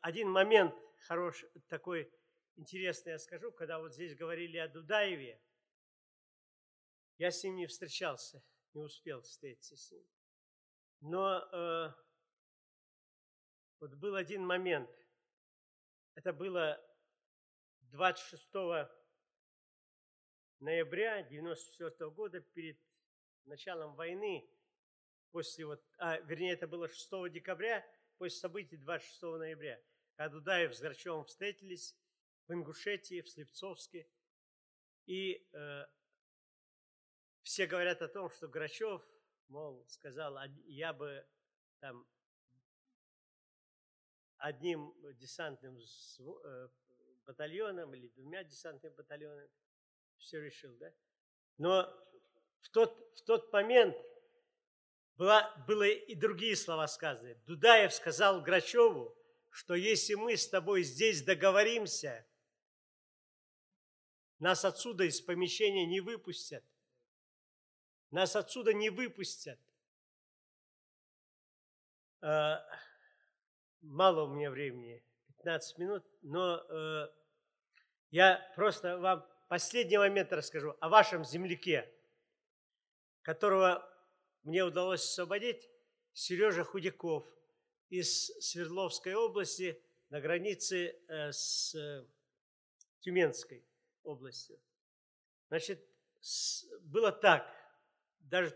один момент хороший, такой интересный я скажу, когда вот здесь говорили о Дудаеве, я с ним не встречался, не успел встретиться с ним. Но вот был один момент, это было 26 ноября 1994 года, перед началом войны, после вот, вернее, это было 6 декабря, после событий 26 ноября, когда Дудаев с Грачевым встретились в Ингушетии, в Слепцовске, и все говорят о том, что Грачев, мол, сказал, я бы там одним десантным батальоном или двумя десантными батальонами все решил, да? Но в тот момент было и другие слова сказаны. Дудаев сказал Грачеву, что если мы с тобой здесь договоримся, нас отсюда из помещения не выпустят. Нас отсюда не выпустят. Мало у меня времени, 15 минут, но я просто вам последний момент расскажу о вашем земляке, которого мне удалось освободить, Сережа Худяков из Свердловской области на границе с Тюменской областью. Значит, было так. Даже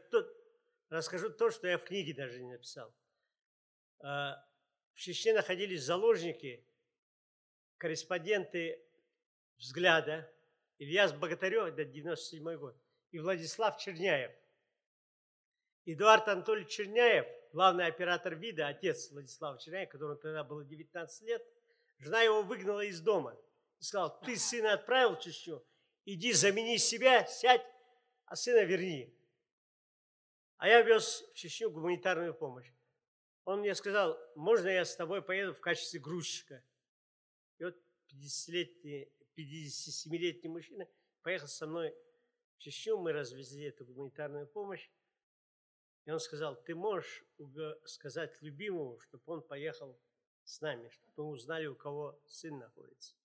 расскажу то, что я в книге даже не написал. В Чечне находились заложники, корреспонденты «Взгляда», Ильяс Богатырев, это 1997 год, и Владислав Черняев. Эдуард Анатольевич Черняев, главный оператор ВИДа, отец Владислава Черняева, которому тогда было 19 лет, жена его выгнала из дома и сказала: ты сына отправил в Чечню, иди замени себя, сядь, а сына верни. А я вез в Чечню гуманитарную помощь. Он мне сказал: можно я с тобой поеду в качестве грузчика? И вот 57-летний мужчина поехал со мной в Чечню, мы развезли эту гуманитарную помощь. И он сказал: ты можешь сказать любимому, чтобы он поехал с нами, чтобы мы узнали, у кого сын находится.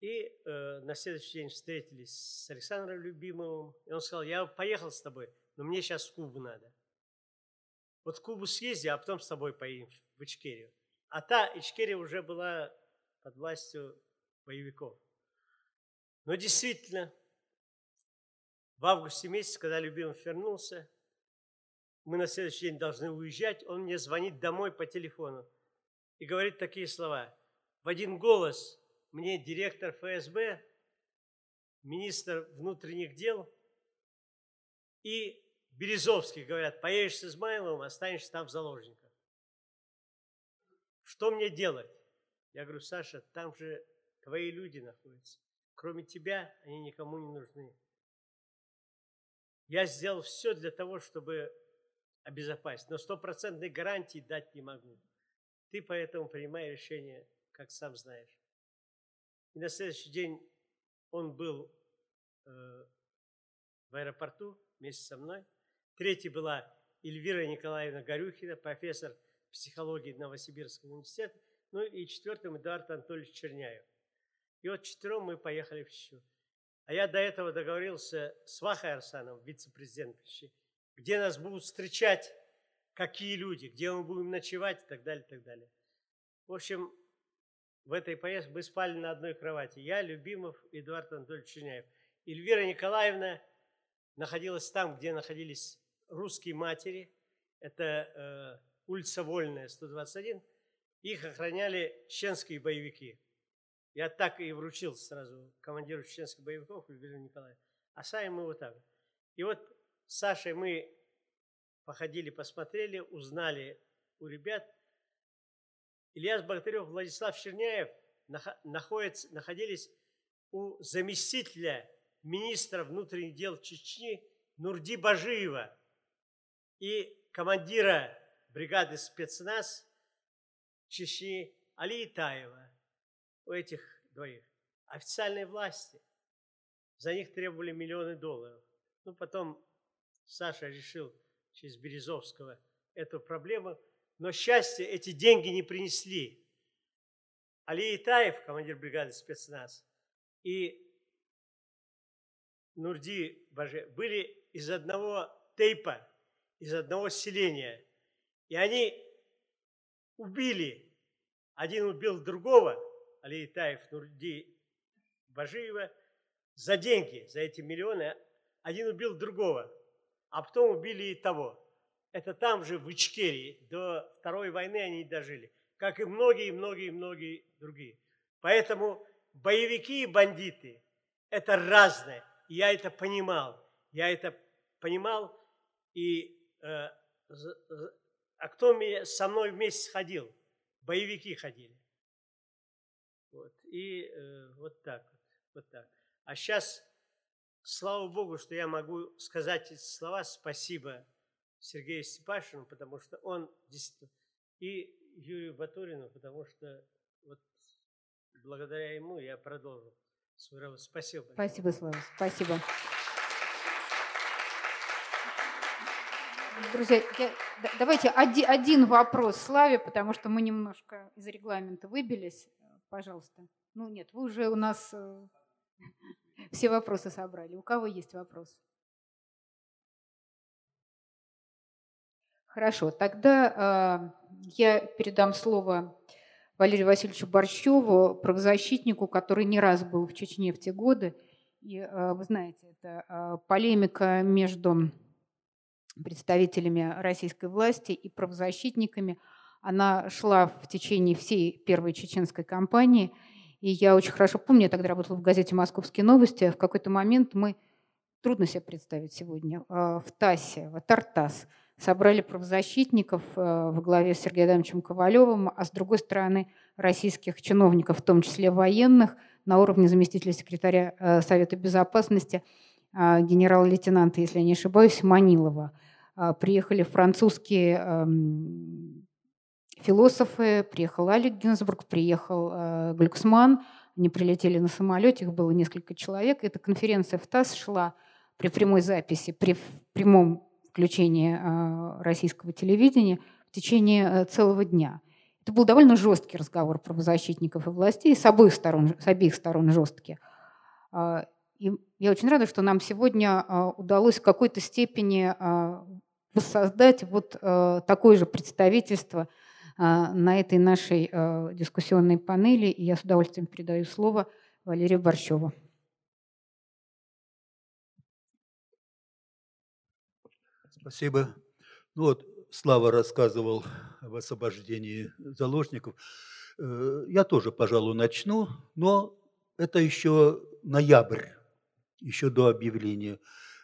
И на следующий день встретились с Александром Любимовым. И он сказал: я поехал с тобой, но мне сейчас в Кубу надо. Вот в Кубу съезди, а потом с тобой поедем в Ичкерию. А та Ичкерия уже была под властью боевиков. Но действительно, в августе месяце, когда Любимов вернулся, мы на следующий день должны уезжать, он мне звонит домой по телефону и говорит такие слова. В один голос мне директор ФСБ, министр внутренних дел и Березовский говорят: поедешь с Измайловым, останешься там в заложниках. Что мне делать? Я говорю: Саша, там же твои люди находятся. Кроме тебя они никому не нужны. Я сделал все для того, чтобы обезопасить, но стопроцентной гарантии дать не могу. Ты поэтому принимай решение, как сам знаешь. И на следующий день он был в аэропорту вместе со мной. Третьей была Эльвира Николаевна Горюхина, профессор психологии Новосибирского университета. Ну и четвертым Эдуард Анатольевич Черняев. И вот четвером мы поехали в Чечню. А я до этого договорился с Вахой Арсановым, вице-президентом, где нас будут встречать, какие люди, где мы будем ночевать и так далее, и так далее. В общем, в этой поездке мы спали на одной кровати. Я, Любимов, Эдуард Анатольевич Черняев. Эльвира Николаевна находилась там, где находились русские матери. Это улица Вольная, 121. Их охраняли чеченские боевики. Я так и вручил сразу командиру чеченских боевиков Юрию Николаевичу. А сами мы вот так. И вот с Сашей мы походили, посмотрели, узнали у ребят. Ильяс Богатырев, Владислав Черняев находились у заместителя министра внутренних дел Чечни Нурди Бажиева и командира бригады спецназ Чечни Али Итаева. У этих двоих официальные власти. За них требовали миллионы долларов. Ну, потом Саша решил через Березовского эту проблему. Но, счастье, эти деньги не принесли. Али Итаев, командир бригады спецназ, и Нурди Баже были из одного тейпа, из одного селения. И они убили. Один убил другого, Али Итаев, Нурди Бажиева, за деньги, за эти миллионы. Один убил другого, а потом убили и того. Это там же, в Ичкерии. До Второй войны они дожили, как и многие-многие-многие другие. Поэтому боевики и бандиты – это разное. И я это понимал. И, а кто со мной вместе ходил? Боевики ходили. Вот. И вот так. А сейчас, слава Богу, что я могу сказать эти слова. Спасибо Сергею Степашину, потому что он действительно... И Юрию Батурину, потому что вот благодаря ему я продолжу свою работу. Спасибо. Спасибо, Слава. Спасибо. Друзья, давайте один вопрос Славе, потому что мы немножко из регламента выбились. Пожалуйста. Ну нет, вы уже у нас все вопросы собрали. У кого есть вопрос? Хорошо, тогда я передам слово Валерию Васильевичу Борщеву, правозащитнику, который не раз был в Чечне в те годы. И вы знаете, это полемика между представителями российской власти и правозащитниками. Она шла в течение всей первой чеченской кампании. И я очень хорошо помню, я тогда работала в газете «Московские новости». В какой-то момент мы, трудно себе представить сегодня, в ТАССе, в Тартас, собрали правозащитников во главе с Сергеем Адамовичем Ковалевым, а с другой стороны российских чиновников, в том числе военных, на уровне заместителя секретаря Совета Безопасности, генерала-лейтенанта, если я не ошибаюсь, Манилова. Приехали французские философы, приехал Алек Гинзбург, приехал Глюксман, они прилетели на самолете, их было несколько человек. Эта конференция в ТАСС шла при прямой записи, при прямом включении российского телевидения в течение целого дня. Это был довольно жесткий разговор правозащитников и властей, с обеих сторон жесткий. И я очень рада, что нам сегодня удалось в какой-то степени воссоздать вот такое же представительство на этой нашей дискуссионной панели. И я с удовольствием передаю слово Валерию Борщеву. Спасибо. Ну вот, Слава рассказывал об освобождении заложников. Я тоже, пожалуй, начну, но это еще ноябрь, еще до объявления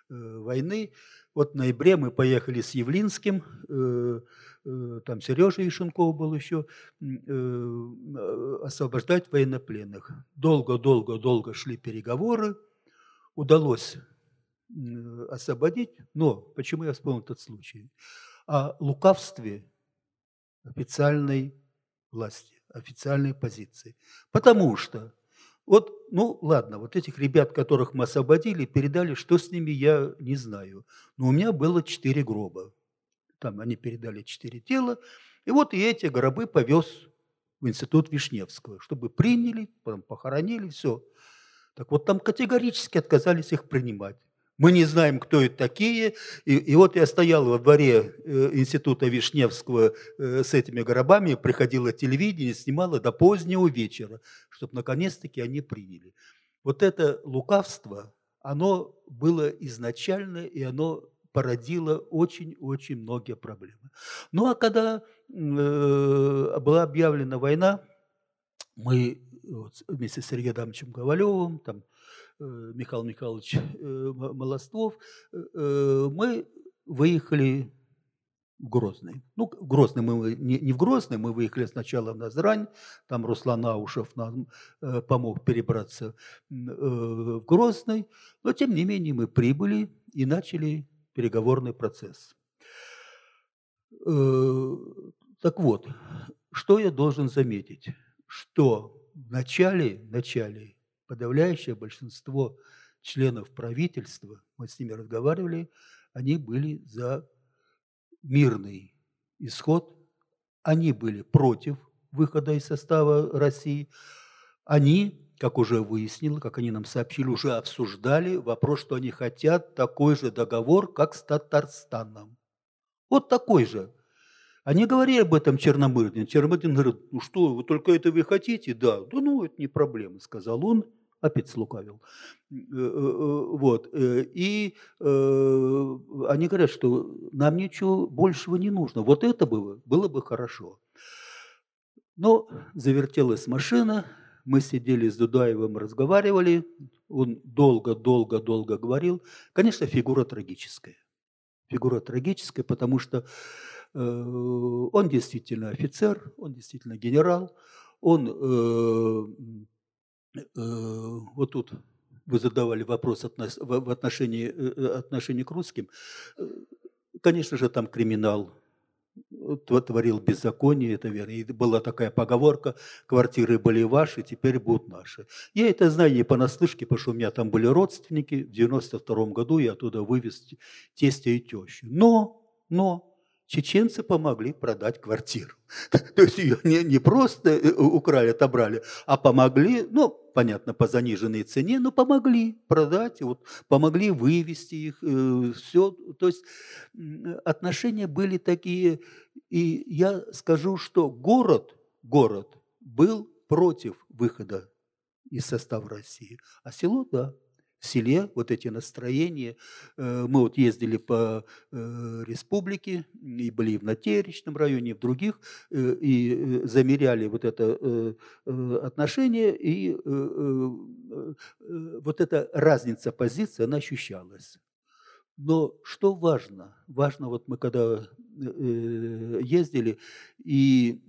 войны. Вот в ноябре мы поехали с Явлинским, там Сережа Ишенков был еще, освобождать военнопленных. Долго-долго-долго шли переговоры, удалось освободить, но почему я вспомнил этот случай? О лукавстве официальной власти, официальной позиции. Потому что, вот, ну ладно, вот этих ребят, которых мы освободили, передали, что с ними, я не знаю. Но у меня было 4 гроба. Там они передали 4 тела. И вот и эти гробы повез в институт Вишневского, чтобы приняли, потом похоронили, все. Так вот там категорически отказались их принимать. Мы не знаем, кто это такие. И вот я стоял во дворе института Вишневского с этими гробами, приходило телевидение, снимало до позднего вечера, чтобы наконец-таки они приняли. Вот это лукавство, оно было изначально, и оно породило очень-очень многие проблемы. Ну а когда была объявлена война, мы вот, вместе с Сергеем Адамовичем Ковалевым, там, Михаил Михайлович Молостов, мы выехали в Грозный. Ну, в Грозный мы не в Грозный, мы выехали сначала в Назрань, там Руслан Аушев нам помог перебраться в Грозный, но тем не менее мы прибыли и начали переговорный процесс. Так вот, что я должен заметить, что в начале подавляющее большинство членов правительства, мы с ними разговаривали, они были за мирный исход, они были против выхода из состава России, они, как уже выяснилось, как они нам сообщили, уже обсуждали вопрос, что они хотят такой же договор, как с Татарстаном. Вот такой же. Они говорили об этом Черномырдин. Черномырдин говорит, ну что, вы только это вы хотите? Да, ну это не проблема, сказал он. Опять слукавил. Вот. И они говорят, что нам ничего большего не нужно. Вот это было бы хорошо. Но завертелась машина, мы сидели с Дудаевым, разговаривали, он долго-долго-долго говорил. Конечно, фигура трагическая. Фигура трагическая, потому что он действительно офицер, он действительно генерал, он... Вот тут вы задавали вопрос в отношении к русским. Конечно же, там криминал творил беззаконие, это верно. И была такая поговорка, квартиры были ваши, теперь будут наши. Я это знаю не понаслышке, потому что у меня там были родственники. В 1992 году я оттуда вывез тестя и тещу. Но чеченцы помогли продать квартиру. То есть ее не просто украли, отобрали, а помогли, ну, понятно, по заниженной цене, но помогли продать, вот, помогли вывести их, все. То есть отношения были такие. И я скажу, что город был против выхода из состава России, а село – да. В селе вот эти настроения, мы вот ездили по республике, и были в Натеречном районе, и в других, и замеряли вот это отношение, и вот эта разница позиций, она ощущалась. Но что важно? Важно, вот мы когда ездили, и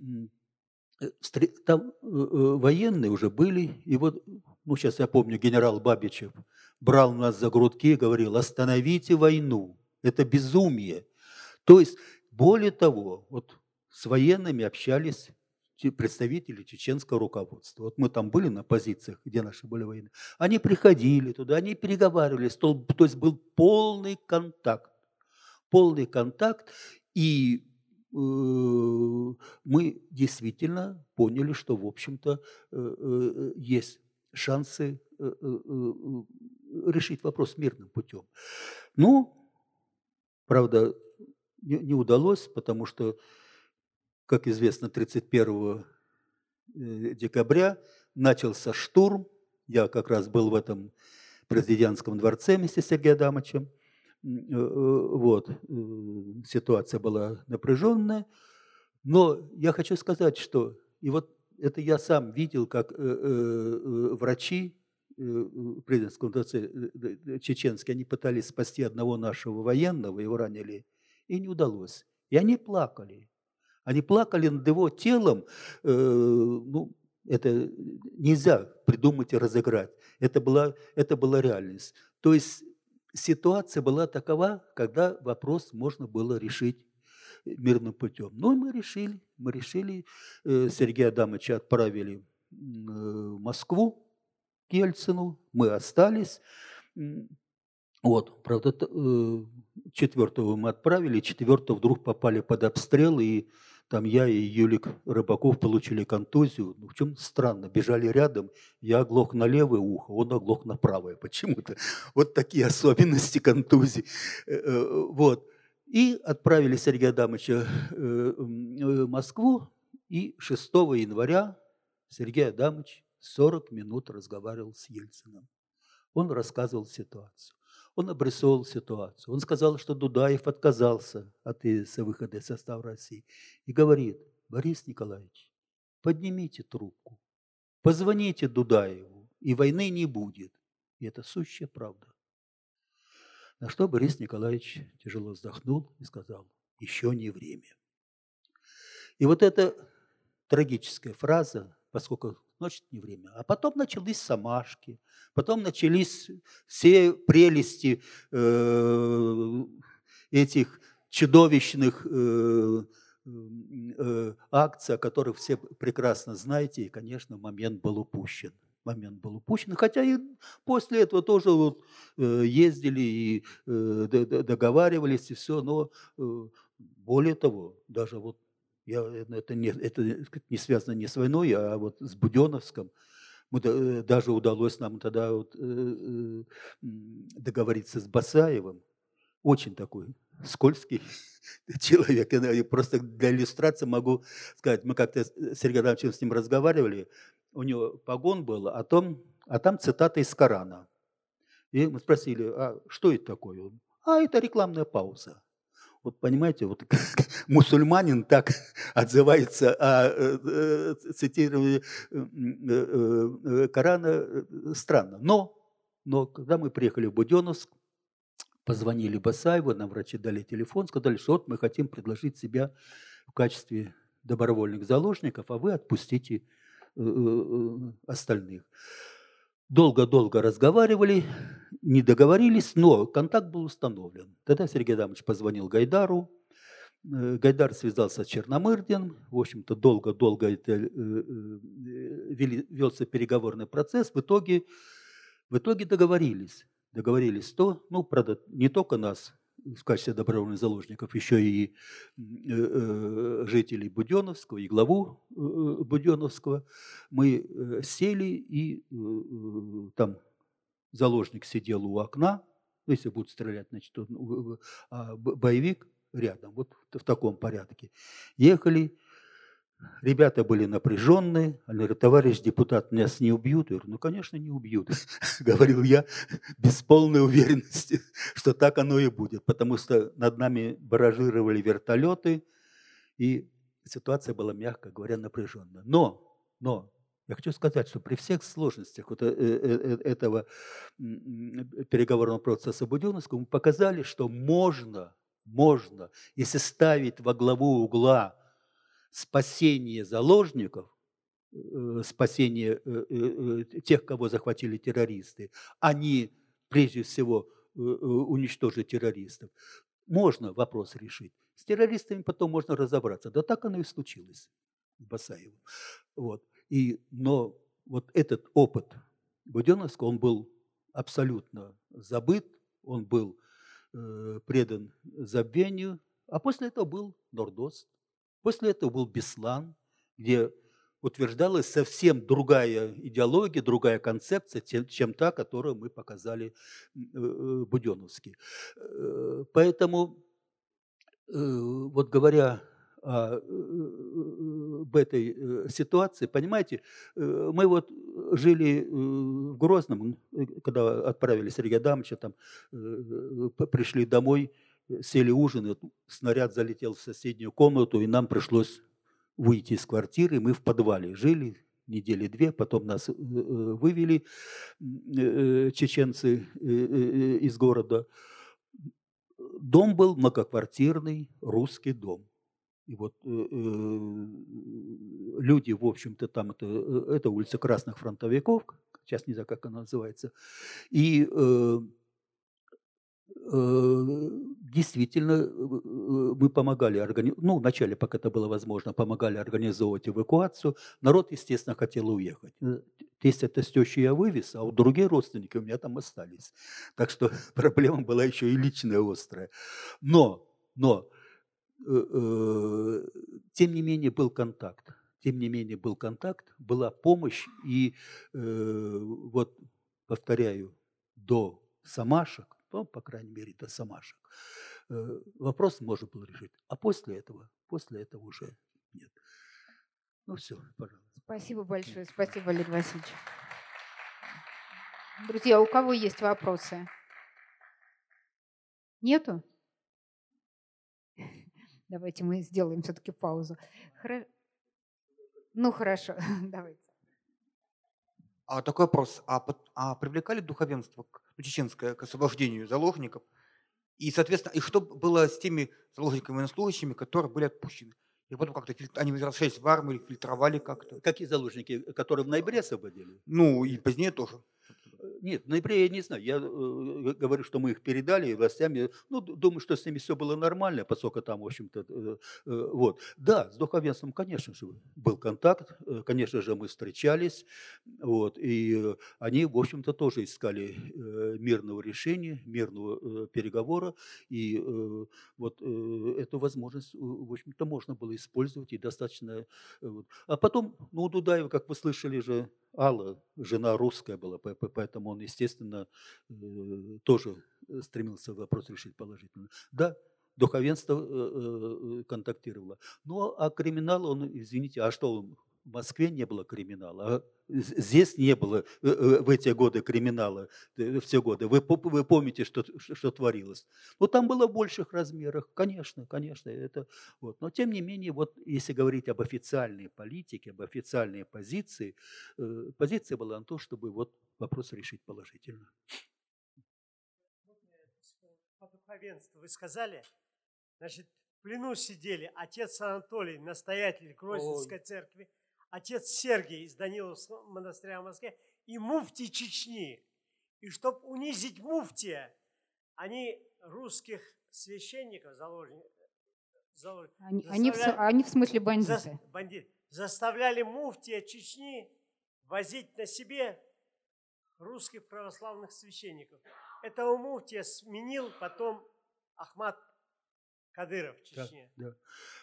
там военные уже были, и вот, ну, сейчас я помню, генерал Бабичев брал нас за грудки и говорил: остановите войну, это безумие. То есть, более того, вот с военными общались представители чеченского руководства. Вот мы там были на позициях, где наши были войны. Они приходили туда, они переговаривались, то есть был полный контакт, и мы действительно поняли, что, в общем-то, есть шансы решить вопрос мирным путем. Ну, правда, не удалось, потому что, как известно, 31 декабря начался штурм. Я как раз был в этом президентском дворце вместе с Сергеем Адамовичем. Вот, ситуация была напряженная. Но я хочу сказать, что и вот это я сам видел, как врачи президентского дворца чеченские, они пытались спасти одного нашего военного, его ранили, и не удалось. И они плакали. Они плакали над его телом. Ну, это нельзя придумать и разыграть. Это была реальность. То есть ситуация была такова, когда вопрос можно было решить мирным путем. Но мы решили, Сергея Адамовича отправили в Москву, к Ельцину, мы остались. Вот, правда, 4-го мы отправили, 4-го вдруг попали под обстрел, и там я и Юлик Рыбаков получили контузию. Ну, в чем странно, бежали рядом, я оглох на левое ухо, он оглох на правое почему-то. Вот такие особенности контузии. Вот. И отправили Сергея Адамовича в Москву, и 6 января Сергей Адамович 40 минут разговаривал с Ельциным. Он рассказывал ситуацию, он обрисовал ситуацию. Он сказал, что Дудаев отказался от выхода из состава России. И говорит: Борис Николаевич, поднимите трубку, позвоните Дудаеву, и войны не будет. И это сущая правда. На что Борис Николаевич тяжело вздохнул и сказал: еще не время. И вот эта трагическая фраза, поскольку, значит, не время. А потом начались Самашки, потом начались все прелести этих чудовищных акций, о которых все прекрасно знаете, и, конечно, момент был упущен. Хотя и после этого тоже вот ездили и договаривались, и все, но более того, даже вот это не связано не с войной, а вот с Буденновском. Даже удалось нам тогда вот договориться с Басаевым. Очень такой скользкий человек. Я просто для иллюстрации могу сказать, мы как-то с Сергеем Адамовичем с ним разговаривали, у него погон был, а там цитата из Корана. И мы спросили: а что это такое? А это рекламная пауза. Вот понимаете, вот мусульманин так отзывается о цитировании Корана, странно. Но когда мы приехали в Буденновск, позвонили Басаеву, нам врачи дали телефон, сказали, что вот мы хотим предложить себя в качестве добровольных заложников, а вы отпустите остальных. Долго-долго разговаривали, не договорились, но контакт был установлен. Тогда Сергей Адамович позвонил Гайдару, Гайдар связался с Черномырдином, в общем-то долго-долго велся переговорный процесс, в итоге договорились. Правда, не только нас в качестве добровольных заложников еще и жителей Буденновского, и главу Буденновского. Мы сели, и там заложник сидел у окна. Если будут стрелять, значит, он, а боевик рядом. Вот в таком порядке. Ехали. Ребята были напряженные. Они говорят: товарищ депутат, нас не убьют? Я говорю: ну, конечно, не убьют. Говорил я без полной уверенности, что так оно и будет. Потому что над нами баражировали вертолеты, и ситуация была, мягко говоря, напряженная. Но я хочу сказать, что при всех сложностях вот этого переговорного процесса Буденновского мы показали, что можно, если ставить во главу угла спасение заложников, спасение тех, кого захватили террористы, а не прежде всего уничтожить террористов, можно вопрос решить. С террористами потом можно разобраться. Да так оно и случилось в Басаево. Вот. Но вот этот опыт Буденновского, он был абсолютно забыт, он был предан забвению, а после этого был Нордост. После этого был Беслан, где утверждалась совсем другая идеология, другая концепция, чем та, которую мы показали Буденновский. Поэтому, вот говоря об этой ситуации, понимаете, мы вот жили в Грозном, когда отправили Сергея Адамовича, там пришли домой, сели ужин, снаряд залетел в соседнюю комнату, и нам пришлось выйти из квартиры. Мы в подвале жили недели две, потом нас вывели чеченцы из города. Дом был многоквартирный, русский дом. И вот люди, в общем-то, там, это улица Красных Фронтовиков, сейчас не знаю, как она называется, и... Действительно, мы помогали, вначале, пока это было возможно, помогали организовывать эвакуацию. Народ, естественно, хотел уехать. Тестя-то с тещей я вывез, а у другие родственники у меня там остались. Так что проблема была еще и личная, острая. Но тем не менее был контакт. Тем не менее был контакт, была помощь. И вот, повторяю, до Самашек, по крайней мере, до Самашек, вопрос можно было решить. А после этого уже нет. Ну все, пожалуйста. Спасибо большое. Спасибо, Валерий Васильевич. Друзья, у кого есть вопросы? Нету? Давайте мы сделаем все-таки паузу. Ну хорошо, давайте. А такой вопрос. А привлекали духовенство чеченское к освобождению заложников? И, соответственно, и что было с теми заложниками и военнослужащими, которые были отпущены? И потом как-то они возвращались в армию, фильтровали как-то? Какие заложники? Которые в ноябре освободили? Ну, и позднее тоже. Нет, в ноябре я не знаю. Я говорю, что мы их передали властям. Думаю, что с ними все было нормально, поскольку там, в общем-то, вот. Да, с духовенством, конечно же, был контакт. Конечно же, мы встречались. Вот, и они, в общем-то, тоже искали мирного решения, мирного переговора. И вот эту возможность, в общем-то, можно было использовать и достаточно. А потом, у Дудаева, как вы слышали же, Алла, жена русская была, поэтому он, естественно, тоже стремился вопрос решить положительно. Да, духовенство контактировало. Ну, а криминал, он, извините, а что он? В Москве не было криминала, а здесь не было в эти годы криминала, все годы. Вы помните, что творилось. Но там было в больших размерах, конечно. Это, вот. Но тем не менее, вот, если говорить об официальной политике, об официальной позиции, позиция была на то, чтобы вот вопрос решить положительно. По духовенству вы сказали, значит, в плену сидели отец Анатолий, настоятель Грозненской церкви, отец Сергий из Даниловского монастыря в Москве и муфтий Чечни. И чтобы унизить муфтия, они русских священников, заложников, они в смысле бандиты. Заставляли муфтия Чечни возить на себе русских православных священников. Этого муфтия сменил потом Ахмат Кадыров в Чечне. Да, да.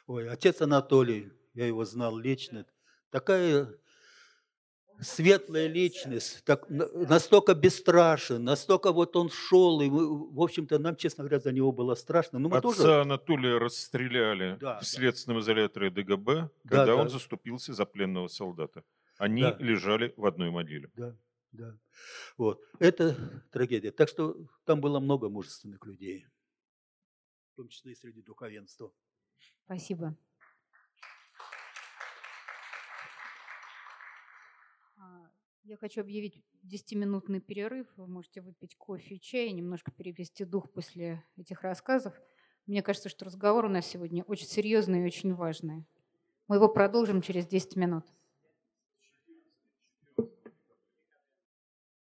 Ой, отец Анатолий, я его знал лично. Да. Такая светлая личность, так, настолько бесстрашен, настолько вот он шел, и мы, в общем-то, нам, честно говоря, за него было страшно. Но мы отца тоже... Анатолия расстреляли, да, в следственном изоляторе ДГБ, когда, да, он, да, заступился за пленного солдата. Они, да, лежали в одной могиле. Да, да. Вот. Это трагедия. Так что там было много мужественных людей, в том числе и среди духовенства. Спасибо. Я хочу объявить 10-минутный перерыв. Вы можете выпить кофе и чай, немножко перевести дух после этих рассказов. Мне кажется, что разговор у нас сегодня очень серьезный и очень важный. Мы его продолжим через 10 минут.